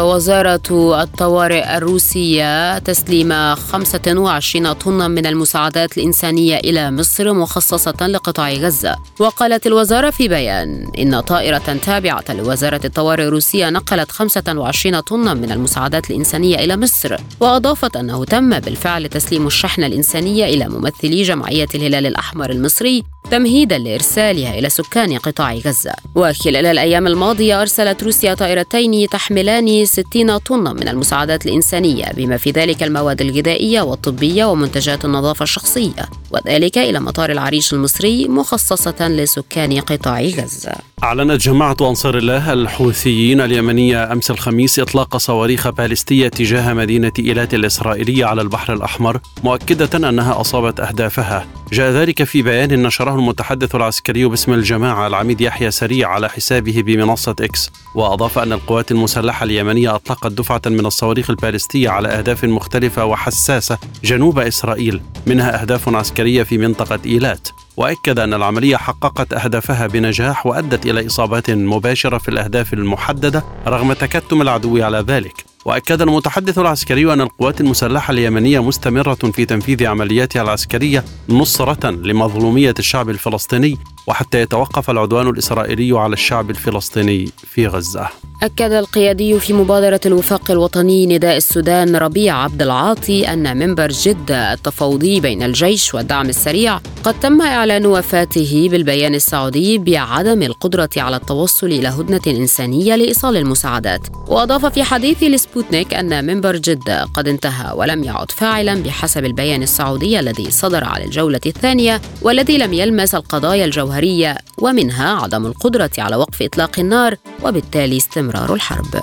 وزارة الطوارئ الروسية تسليم 25 طنا من المساعدات الإنسانية إلى مصر مخصصة لقطاع غزة. وقالت الوزارة في بيان إن طائرة تابعة لوزارة الطوارئ الروسية نقلت 25 طنا من المساعدات الإنسانية إلى مصر. وأضافت أنه تم بالفعل تسليم الشحنة الإنسانية إلى ممثلي جمعية الهلال الأحمر المصري تمهيدا لإرسالها إلى سكان قطاع غزة. وخلال الأيام الماضية أرسلت روسيا طائرتين تحملان 60 طنا من المساعدات الإنسانية، بما في ذلك المواد الغذائية والطبية ومنتجات النظافة الشخصية، وذلك إلى مطار العريش المصري مخصصة لسكان قطاع غزة. أعلنت جماعة أنصار الله الحوثيين اليمنية أمس الخميس إطلاق صواريخ باليستية تجاه مدينة إيلات الإسرائيلية على البحر الأحمر، مؤكدة أنها أصابت أهدافها. جاء ذلك في بيان نشره المتحدث العسكري باسم الجماعة العميد يحيى سريع على حسابه بمنصة إكس، وأضاف أن القوات المسلحة اليمنية أطلقت دفعة من الصواريخ الباليستية على أهداف مختلفة وحساسة جنوب إسرائيل، منها أهداف عسكرية في منطقة إيلات. وأكد أن العملية حققت أهدافها بنجاح وأدت إلى إصابات مباشرة في الأهداف المحددة رغم تكتم العدو على ذلك. وأكد المتحدث العسكري أن القوات المسلحة اليمنية مستمرة في تنفيذ عملياتها العسكرية نصرة لمظلومية الشعب الفلسطيني وحتى يتوقف العدوان الإسرائيلي على الشعب الفلسطيني في غزة. أكد القيادي في مبادرة الوفاق الوطني نداء السودان ربيع عبد العاطي أن منبر جدة التفاوضي بين الجيش والدعم السريع قد تم إعلان وفاته بالبيان السعودي بعدم القدرة على التوصل إلى هدنة إنسانية لإيصال المساعدات. وأضاف في حديث لسبوتنيك أن منبر جدة قد انتهى ولم يعد فاعلا بحسب البيان السعودي الذي صدر على الجولة الثانية والذي لم يلمس القضايا الجوهرية ومنها عدم القدرة على وقف إطلاق النار وبالتالي استمرار الحرب.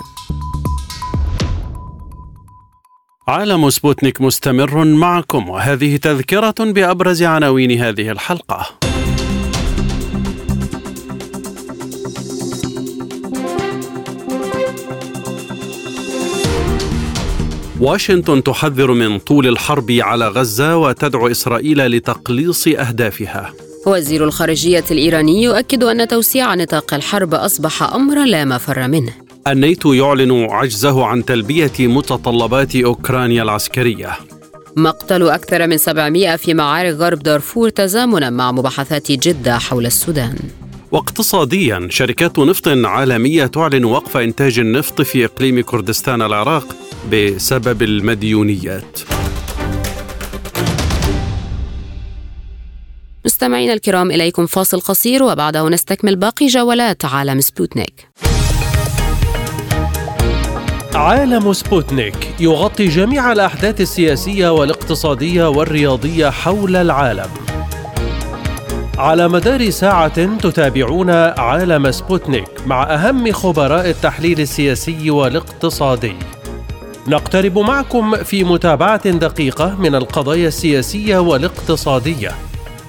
عالم سبوتنيك مستمر معكم، وهذه تذكرة بأبرز عناوين هذه الحلقة. واشنطن تحذر من طول الحرب على غزة وتدعو إسرائيل لتقليص أهدافها. وزير الخارجية الإيراني يؤكد أن توسيع نطاق الحرب أصبح أمر لا مفر منه. الناتو يعلن عجزه عن تلبية متطلبات أوكرانيا العسكرية. مقتل أكثر من 700 في معارك غرب دارفور تزامنا مع مباحثات جدة حول السودان. واقتصاديا، شركات نفط عالمية تعلن وقف إنتاج النفط في إقليم كردستان العراق بسبب المديونيات. مستمعينا الكرام، إليكم فاصل قصير وبعده نستكمل باقي جولات عالم سبوتنيك. عالم سبوتنيك يغطي جميع الأحداث السياسية والاقتصادية والرياضية حول العالم. على مدار ساعة تتابعون عالم سبوتنيك مع أهم خبراء التحليل السياسي والاقتصادي. نقترب معكم في متابعة دقيقة من القضايا السياسية والاقتصادية،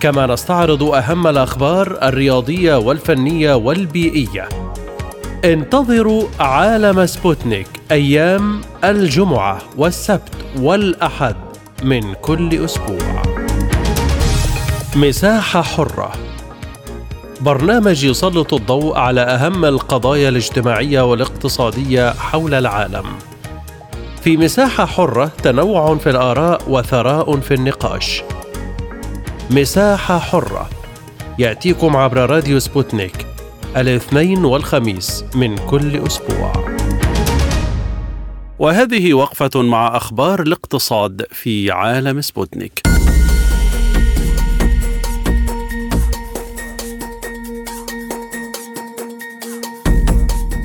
كما نستعرض أهم الأخبار الرياضية والفنية والبيئية. انتظروا عالم سبوتنيك أيام الجمعة والسبت والأحد من كل أسبوع. مساحة حرة، برنامج يسلط الضوء على أهم القضايا الاجتماعية والاقتصادية حول العالم. في مساحة حرة تنوع في الآراء وثراء في النقاش. مساحة حرة يأتيكم عبر راديو سبوتنيك الاثنين والخميس من كل أسبوع. وهذه وقفة مع أخبار الاقتصاد في عالم سبوتنيك.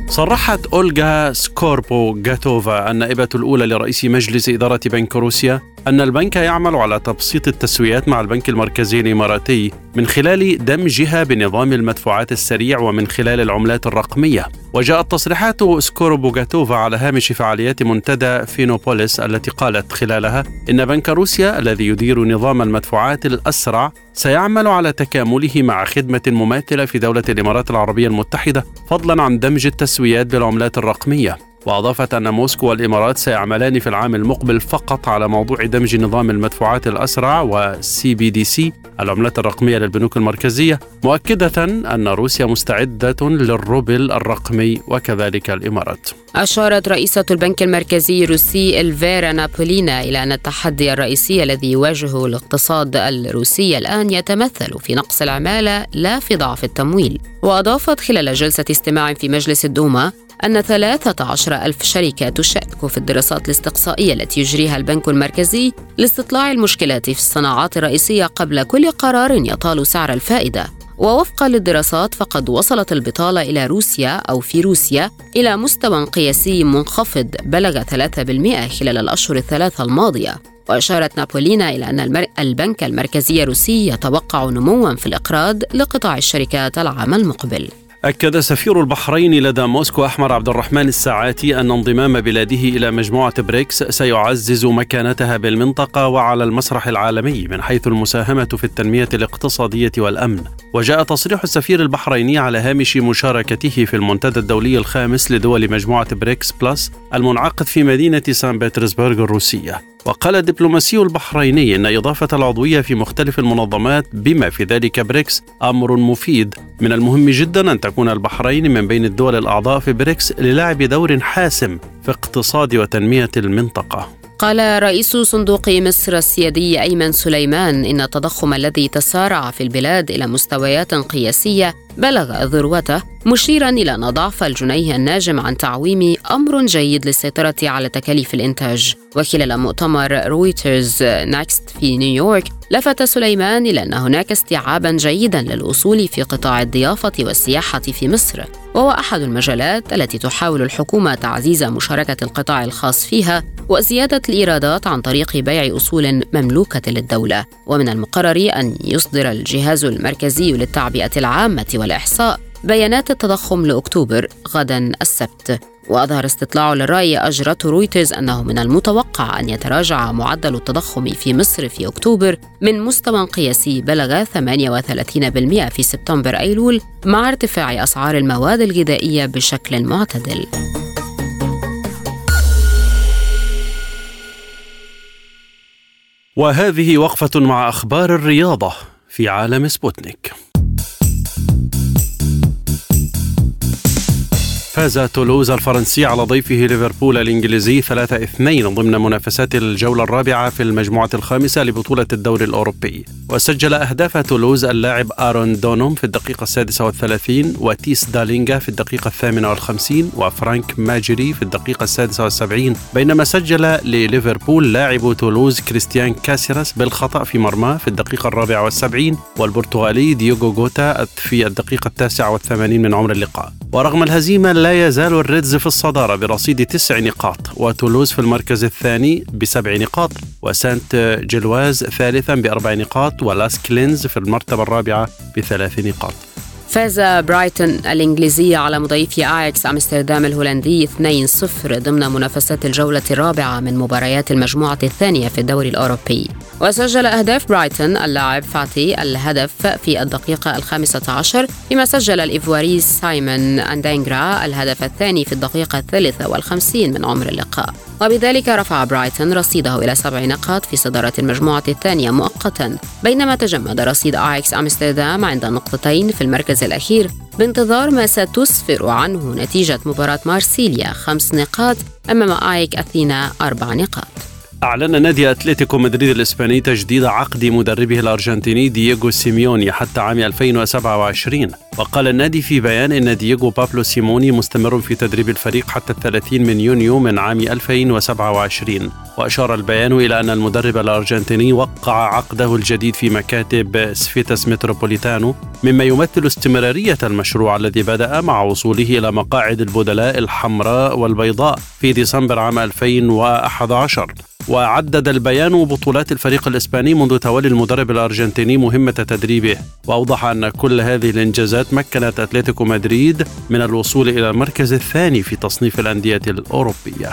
صرحت أولغا سكوربوغاتوفا النائبة الأولى لرئيس مجلس إدارة بنك روسيا أن البنك يعمل على تبسيط التسويات مع البنك المركزي الإماراتي من خلال دمجها بنظام المدفوعات السريع ومن خلال العملات الرقمية. وجاءت تصريحات سكوربوغاتوفا على هامش فعاليات منتدى فينوبوليس التي قالت خلالها إن بنك روسيا الذي يدير نظام المدفوعات الأسرع سيعمل على تكامله مع خدمة مماثلة في دولة الإمارات العربية المتحدة، فضلا عن دمج التسويات بالعملات الرقمية. وأضافت أن موسكو والإمارات سيعملان في العام المقبل فقط على موضوع دمج نظام المدفوعات الأسرع وCBDC العملات الرقمية للبنوك المركزية، مؤكدة أن روسيا مستعدة للروبل الرقمي وكذلك الإمارات. أشارت رئيسة البنك المركزي الروسي إلفيرا نابولينا إلى أن التحدي الرئيسي الذي يواجهه الاقتصاد الروسي الآن يتمثل في نقص العمالة لا في ضعف التمويل. وأضافت خلال جلسة استماع في مجلس الدوما أن 13,000 شركة تشارك في الدراسات الاستقصائية التي يجريها البنك المركزي لاستطلاع المشكلات في الصناعات الرئيسية قبل كل قرار يطال سعر الفائدة. ووفقا للدراسات فقد وصلت البطالة إلى روسيا أو في روسيا إلى مستوى قياسي منخفض بلغ 3% خلال الأشهر الثلاثة الماضية. وأشارت نابولينا إلى أن البنك المركزي الروسي يتوقع نموا في الإقراض لقطاع الشركات العام المقبل. أكد سفير البحرين لدى موسكو أحمد عبدالرحمن الساعاتي أن انضمام بلاده إلى مجموعة بريكس سيعزز مكانتها بالمنطقة وعلى المسرح العالمي من حيث المساهمة في التنمية الاقتصادية والأمن. وجاء تصريح السفير البحريني على هامش مشاركته في المنتدى الدولي الخامس لدول مجموعة بريكس بلس المنعقد في مدينة سان بطرسبرغ الروسية. وقال الدبلوماسي البحريني أن إضافة العضوية في مختلف المنظمات بما في ذلك بريكس أمر مفيد. من المهم جدا أن تكون البحرين من بين الدول الأعضاء في بريكس للعب دور حاسم في اقتصاد وتنمية المنطقة. قال رئيس صندوق مصر السيادي أيمن سليمان إن التضخم الذي تسارع في البلاد إلى مستويات قياسية بلغ ذروته، مشيرا إلى أن ضعف الجنيه الناجم عن تعويمه أمر جيد للسيطرة على تكاليف الإنتاج. وخلال مؤتمر رويترز نيكست في نيويورك لفت سليمان إلى أن هناك استيعابا جيدا للأصول في قطاع الضيافة والسياحة في مصر، وهو أحد المجالات التي تحاول الحكومة تعزيز مشاركة القطاع الخاص فيها وزيادة الإيرادات عن طريق بيع أصول مملوكة للدولة. ومن المقرر أن يصدر الجهاز المركزي للتعبئة العامة والإحصاء بيانات التضخم لأكتوبر غدا السبت. وأظهر استطلاع للرأي أجرته رويترز أنه من المتوقع أن يتراجع معدل التضخم في مصر في أكتوبر من مستوى قياسي بلغ 38% في سبتمبر أيلول مع ارتفاع أسعار المواد الغذائية بشكل معتدل. وهذه وقفة مع أخبار الرياضة في عالم سبوتنيك. فاز تولوز الفرنسي على ضيفه ليفربول الإنجليزي 3-2 ضمن منافسات الجولة الرابعة في المجموعة الخامسة لبطولة الدوري الأوروبي. وسجل أهداف تولوز اللاعب آرون دونوم في الدقيقة 36، وتيس دالينجا في الدقيقة 58، وفرانك ماجري في الدقيقة 76، بينما سجل لليفربول لاعب تولوز كريستيان كاسيراس بالخطأ في مرماه في الدقيقة 74، والبرتغالي دييغو جوتا في الدقيقة 89 من عمر اللقاء. ورغم الهزيمة لا يزال الريدز في الصدارة برصيد 9 نقاط، وتولوز في المركز الثاني ب7 نقاط، وسانت جلواز ثالثا ب4 نقاط، ولاسكلينز في المرتبة الرابعة ب3 نقاط. فاز برايتون الإنجليزية على مضيفي أياكس أمستردام الهولندي 2-0 ضمن منافسات الجولة الرابعة من مباريات المجموعة الثانية في الدوري الأوروبي. وسجل أهداف برايتون اللاعب فاتي الهدف في الدقيقة 15، بما سجل الإيفواري سايمون أندانغرا الهدف الثاني في الدقيقة 53 من عمر اللقاء. وبذلك رفع برايتون رصيده إلى 7 نقاط في صدارة المجموعة الثانية مؤقتا، بينما تجمد رصيد أياكس أمستردام عند 2 نقطة في المركز الأخير بانتظار ما ستسفر عنه نتيجة مباراة مارسيليا 5 نقاط أمام أياك أثينا 4 نقاط. أعلن نادي أتلتيكو مدريد الإسباني تجديد عقد مدربه الأرجنتيني دييغو سيميوني حتى عام 2027. وقال النادي في بيان إن دييغو بابلو سيموني مستمر في تدريب الفريق حتى 30 من يونيو من عام 2027. وأشار البيان إلى أن المدرب الأرجنتيني وقع عقده الجديد في مكاتب سفيتاس متروبوليتانو، مما يمثل استمرارية المشروع الذي بدأ مع وصوله إلى مقاعد البدلاء الحمراء والبيضاء في ديسمبر عام 2011. وعدد البيان بطولات الفريق الإسباني منذ تولي المدرب الأرجنتيني مهمة تدريبه، وأوضح أن كل هذه الإنجازات مكنت أتلتيكو مدريد من الوصول إلى المركز الثاني في تصنيف الأندية الأوروبية.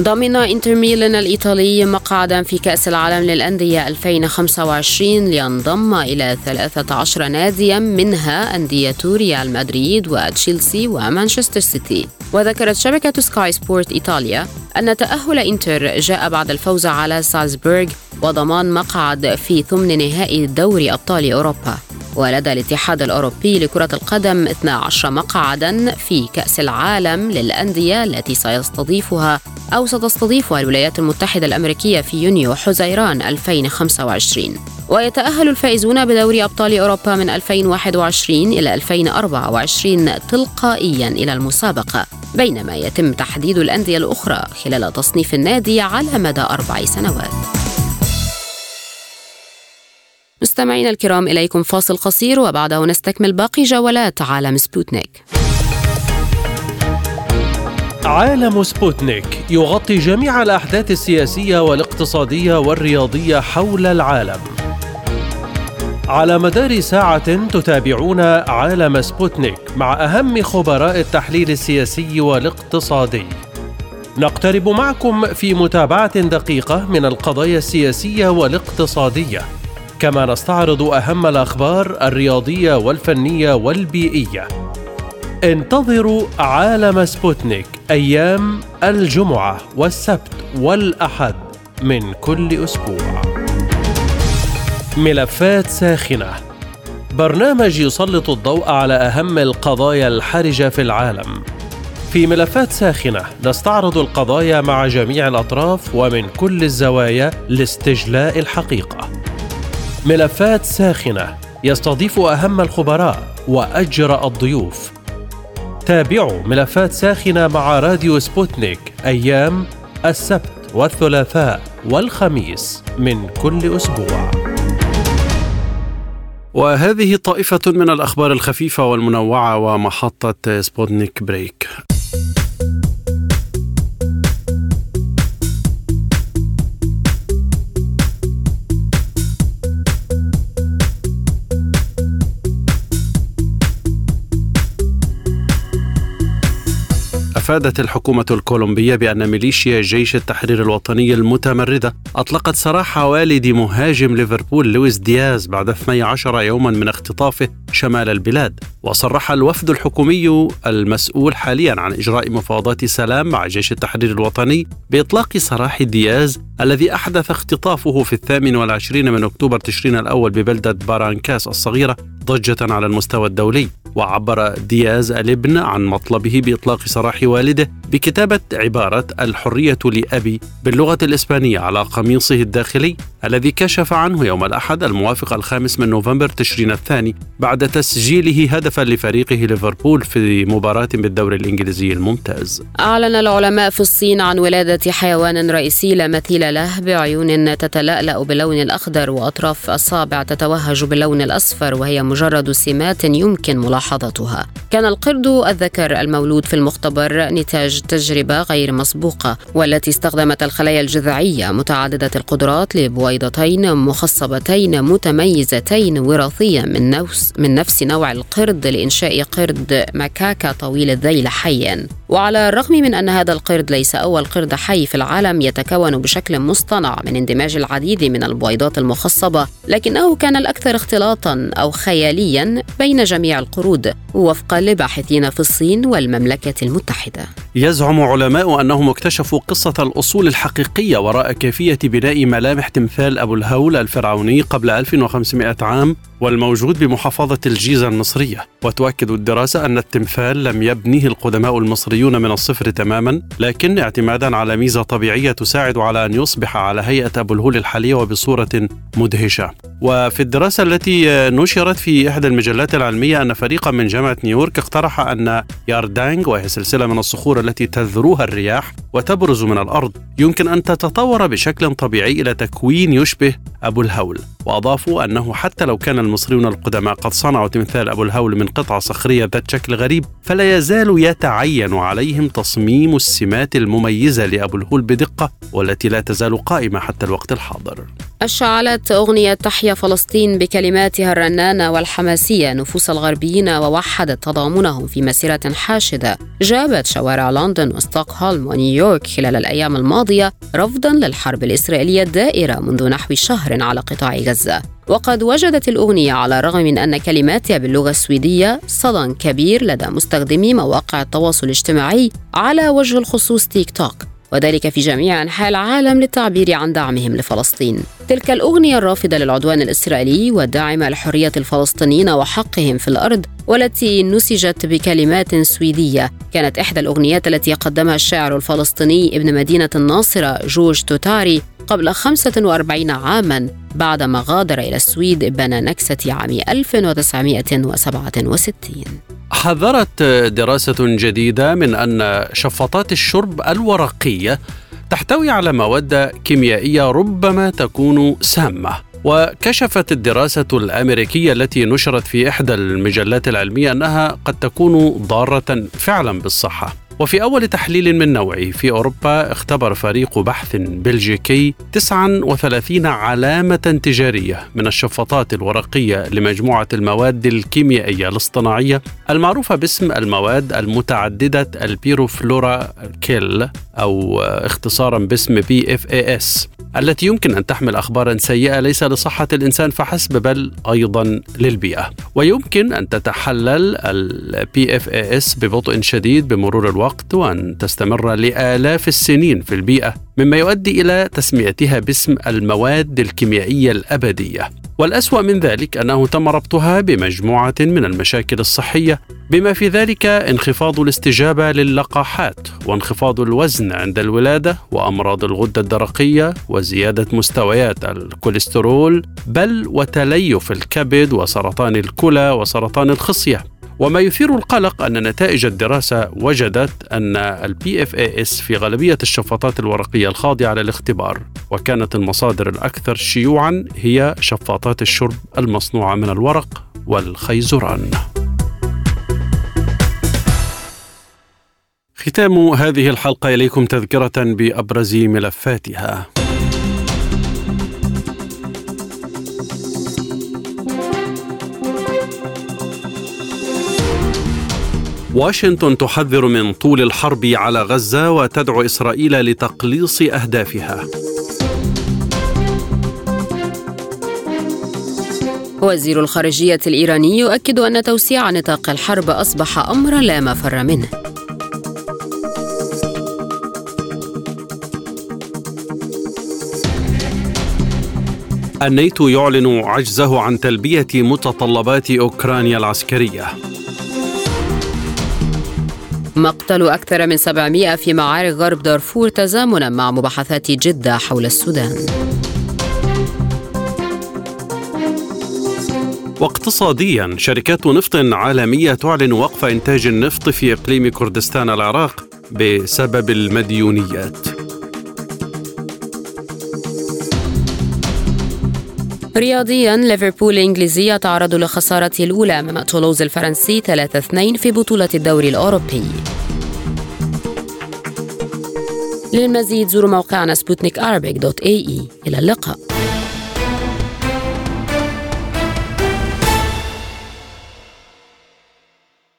ضمن إنتر ميلان الإيطالي مقعدا في كأس العالم للأندية 2025 لينضم إلى 13 ناديا، منها أندية ريال مدريد وتشيلسي ومانشستر سيتي. وذكرت شبكة سكاي سبورت إيطاليا أن تأهل إنتر جاء بعد الفوز على سالزبورغ وضمان مقعد في ثمن نهائي دوري أبطال أوروبا. ولدى الاتحاد الأوروبي لكرة القدم 12 مقعدا في كأس العالم للأندية التي سيستضيفها أو ستستضيفها الولايات المتحدة الأمريكية في يونيو حزيران 2025. ويتأهل الفائزون بدوري أبطال أوروبا من 2021 إلى 2024 تلقائيا إلى المسابقة، بينما يتم تحديد الأندية الأخرى خلال تصنيف النادي على مدى 4 سنوات. مستمعينا الكرام، إليكم فاصل قصير وبعده نستكمل باقي جولات عالم سبوتنيك. عالم سبوتنيك يغطي جميع الأحداث السياسية والاقتصادية والرياضية حول العالم. على مدار ساعة تتابعون عالم سبوتنيك مع أهم خبراء التحليل السياسي والاقتصادي. نقترب معكم في متابعة دقيقة من القضايا السياسية والاقتصادية، كما نستعرض أهم الأخبار الرياضية والفنية والبيئية. انتظروا عالم سبوتنيك أيام الجمعة والسبت والأحد من كل أسبوع. ملفات ساخنة، برنامج يسلط الضوء على أهم القضايا الحرجة في العالم. في ملفات ساخنة نستعرض القضايا مع جميع الأطراف ومن كل الزوايا لاستجلاء الحقيقة. ملفات ساخنة يستضيف أهم الخبراء وأجرأ الضيوف. تابعوا ملفات ساخنة مع راديو سبوتنيك أيام السبت والثلاثاء والخميس من كل أسبوع. وهذه طائفة من الأخبار الخفيفة والمنوعة ومحطة سبوتنيك بريك. أفادت الحكومة الكولومبية بأن ميليشيا جيش التحرير الوطني المتمردة أطلقت سراح والد مهاجم ليفربول لويس دياز بعد 12 يوما من اختطافه شمال البلاد. وصرح الوفد الحكومي المسؤول حاليا عن إجراء مفاوضات سلام مع جيش التحرير الوطني بإطلاق سراح دياز الذي أحدث اختطافه في 28 من أكتوبر تشرين الأول ببلدة بارانكاس الصغيرة ضجة على المستوى الدولي. وعبر دياز الابن عن مطلبه بإطلاق سراح والده بكتابة عبارة الحرية لأبي باللغة الإسبانية على قميصه الداخلي الذي كشف عنه يوم الأحد الموافق 5 نوفمبر تشرين الثاني بعد تسجيله هدفا لفريقه ليفربول في مباراة بالدوري الإنجليزي الممتاز. أعلن العلماء في الصين عن ولادة حيوان رئيسي لا مثيل له بعيون تتلألأ باللون الأخضر وأطراف الصابع تتوهج باللون الأصفر، وهي مجرد سمات يمكن ملاحظتها. كان القرد الذكر المولود في المختبر نتاج تجربة غير مسبوقة والتي استخدمت الخلايا الجذعية متعددة القدرات لبويضتين مخصبتين متميزتين وراثيا من نفس نوع القرد لإنشاء قرد مكاكا طويل الذيل حيا. وعلى الرغم من أن هذا القرد ليس أول قرد حي في العالم يتكون بشكل مصطنع من اندماج العديد من البويضات المخصبة، لكنه كان الأكثر اختلاطا أو خياليا بين جميع القرود وفقا لباحثين في الصين والمملكة المتحدة. يزعم علماء أنهم اكتشفوا قصة الأصول الحقيقية وراء كيفية بناء ملامح تمثال أبو الهول الفرعوني قبل 1500 عام والموجود بمحافظة الجيزة المصرية. وتؤكد الدراسة أن التمثال لم يبنيه القدماء المصريون من الصفر تماما، لكن اعتمادا على ميزة طبيعية تساعد على أن يصبح على هيئة أبو الهول الحالية وبصورة مدهشة. وفي الدراسة التي نشرت في إحدى المجلات العلمية أن فريقا من جامعة نيويورك اقترح أن ياردانغ، وهي سلسلة من الصخور التي تذروها الرياح وتبرز من الأرض، يمكن أن تتطور بشكل طبيعي إلى تكوين يشبه أبو الهول. وأضافوا أنه حتى لو كان المصريون القدماء قد صنعوا تمثال أبو الهول من قطعة صخرية ذات شكل غريب، فلا يزال يتعين عليهم تصميم السمات المميزة لأبو الهول بدقة والتي لا تزال قائمة حتى الوقت الحاضر. أشعلت أغنية تحيا فلسطين بكلماتها الرنانة والحماسية نفوس الغربيين ووحدت تضامنهم في مسيرة حاشدة جابت شوارع لندن وستوكهولم ونيويورك خلال الأيام الماضية رفضا للحرب الإسرائيلية الدائرة منذ نحو شهر على قطاع غزة. وقد وجدت الأغنية على الرغم من أن كلماتها باللغة السويدية صدى كبير لدى مستخدمي مواقع التواصل الاجتماعي على وجه الخصوص تيك توك، وذلك في جميع أنحاء العالم للتعبير عن دعمهم لفلسطين. تلك الأغنية الرافضة للعدوان الإسرائيلي والداعمة لحرية الفلسطينيين وحقهم في الأرض والتي نسجت بكلمات سويدية كانت إحدى الأغنيات التي قدمها الشاعر الفلسطيني ابن مدينة الناصرة جوج توتاري قبل 45 عاماً بعدما غادر إلى السويد إبان نكسة عام 1967. حذرت دراسة جديدة من أن شفاطات الشرب الورقية تحتوي على مواد كيميائية ربما تكون سامة. وكشفت الدراسة الأمريكية التي نشرت في إحدى المجلات العلمية أنها قد تكون ضارة فعلا بالصحة. وفي أول تحليل من نوعه في أوروبا اختبر فريق بحث بلجيكي 39 علامة تجارية من الشفاطات الورقية لمجموعة المواد الكيميائية الاصطناعية المعروفة باسم المواد المتعددة البيروفلوراكيل أو اختصارا باسم PFAS، التي يمكن أن تحمل أخبارا سيئة ليس لصحة الإنسان فحسب بل أيضا للبيئة. ويمكن أن تتحلل ال PFAS ببطء شديد بمرور الوقت وأن تستمر لآلاف السنين في البيئة، مما يؤدي إلى تسميتها باسم المواد الكيميائية الأبدية. والأسوأ من ذلك أنه تم ربطها بمجموعة من المشاكل الصحية بما في ذلك انخفاض الاستجابة للقاحات وانخفاض الوزن عند الولادة وأمراض الغدة الدرقية وزيادة مستويات الكوليسترول، بل وتليف الكبد وسرطان الكلى وسرطان الخصية. وما يثير القلق أن نتائج الدراسة وجدت أن ال PFAS في غالبية الشفاطات الورقية الخاضعة للاختبار، وكانت المصادر الأكثر شيوعا هي شفاطات الشرب المصنوعة من الورق والخيزران. ختام هذه الحلقة، إليكم تذكرة بأبرز ملفاتها. واشنطن تحذر من طول الحرب على غزة وتدعو إسرائيل لتقليص أهدافها. وزير الخارجية الإيراني يؤكد أن توسيع نطاق الحرب أصبح أمر لا مفر منه. الناتو يعلن عجزه عن تلبية متطلبات أوكرانيا العسكرية. مقتل أكثر من 700 في معارك غرب دارفور تزامنا مع مباحثات جدة حول السودان. واقتصاديا، شركات نفط عالمية تعلن وقف إنتاج النفط في إقليم كردستان العراق بسبب المديونيات. رياضيا، ليفربول الإنجليزية تعرض لخسارته الأولى أمام تولوز الفرنسي 3-2 في بطولة الدوري الأوروبي. للمزيد زوروا موقعنا سبوتنيك arabic.ae. إلى اللقاء.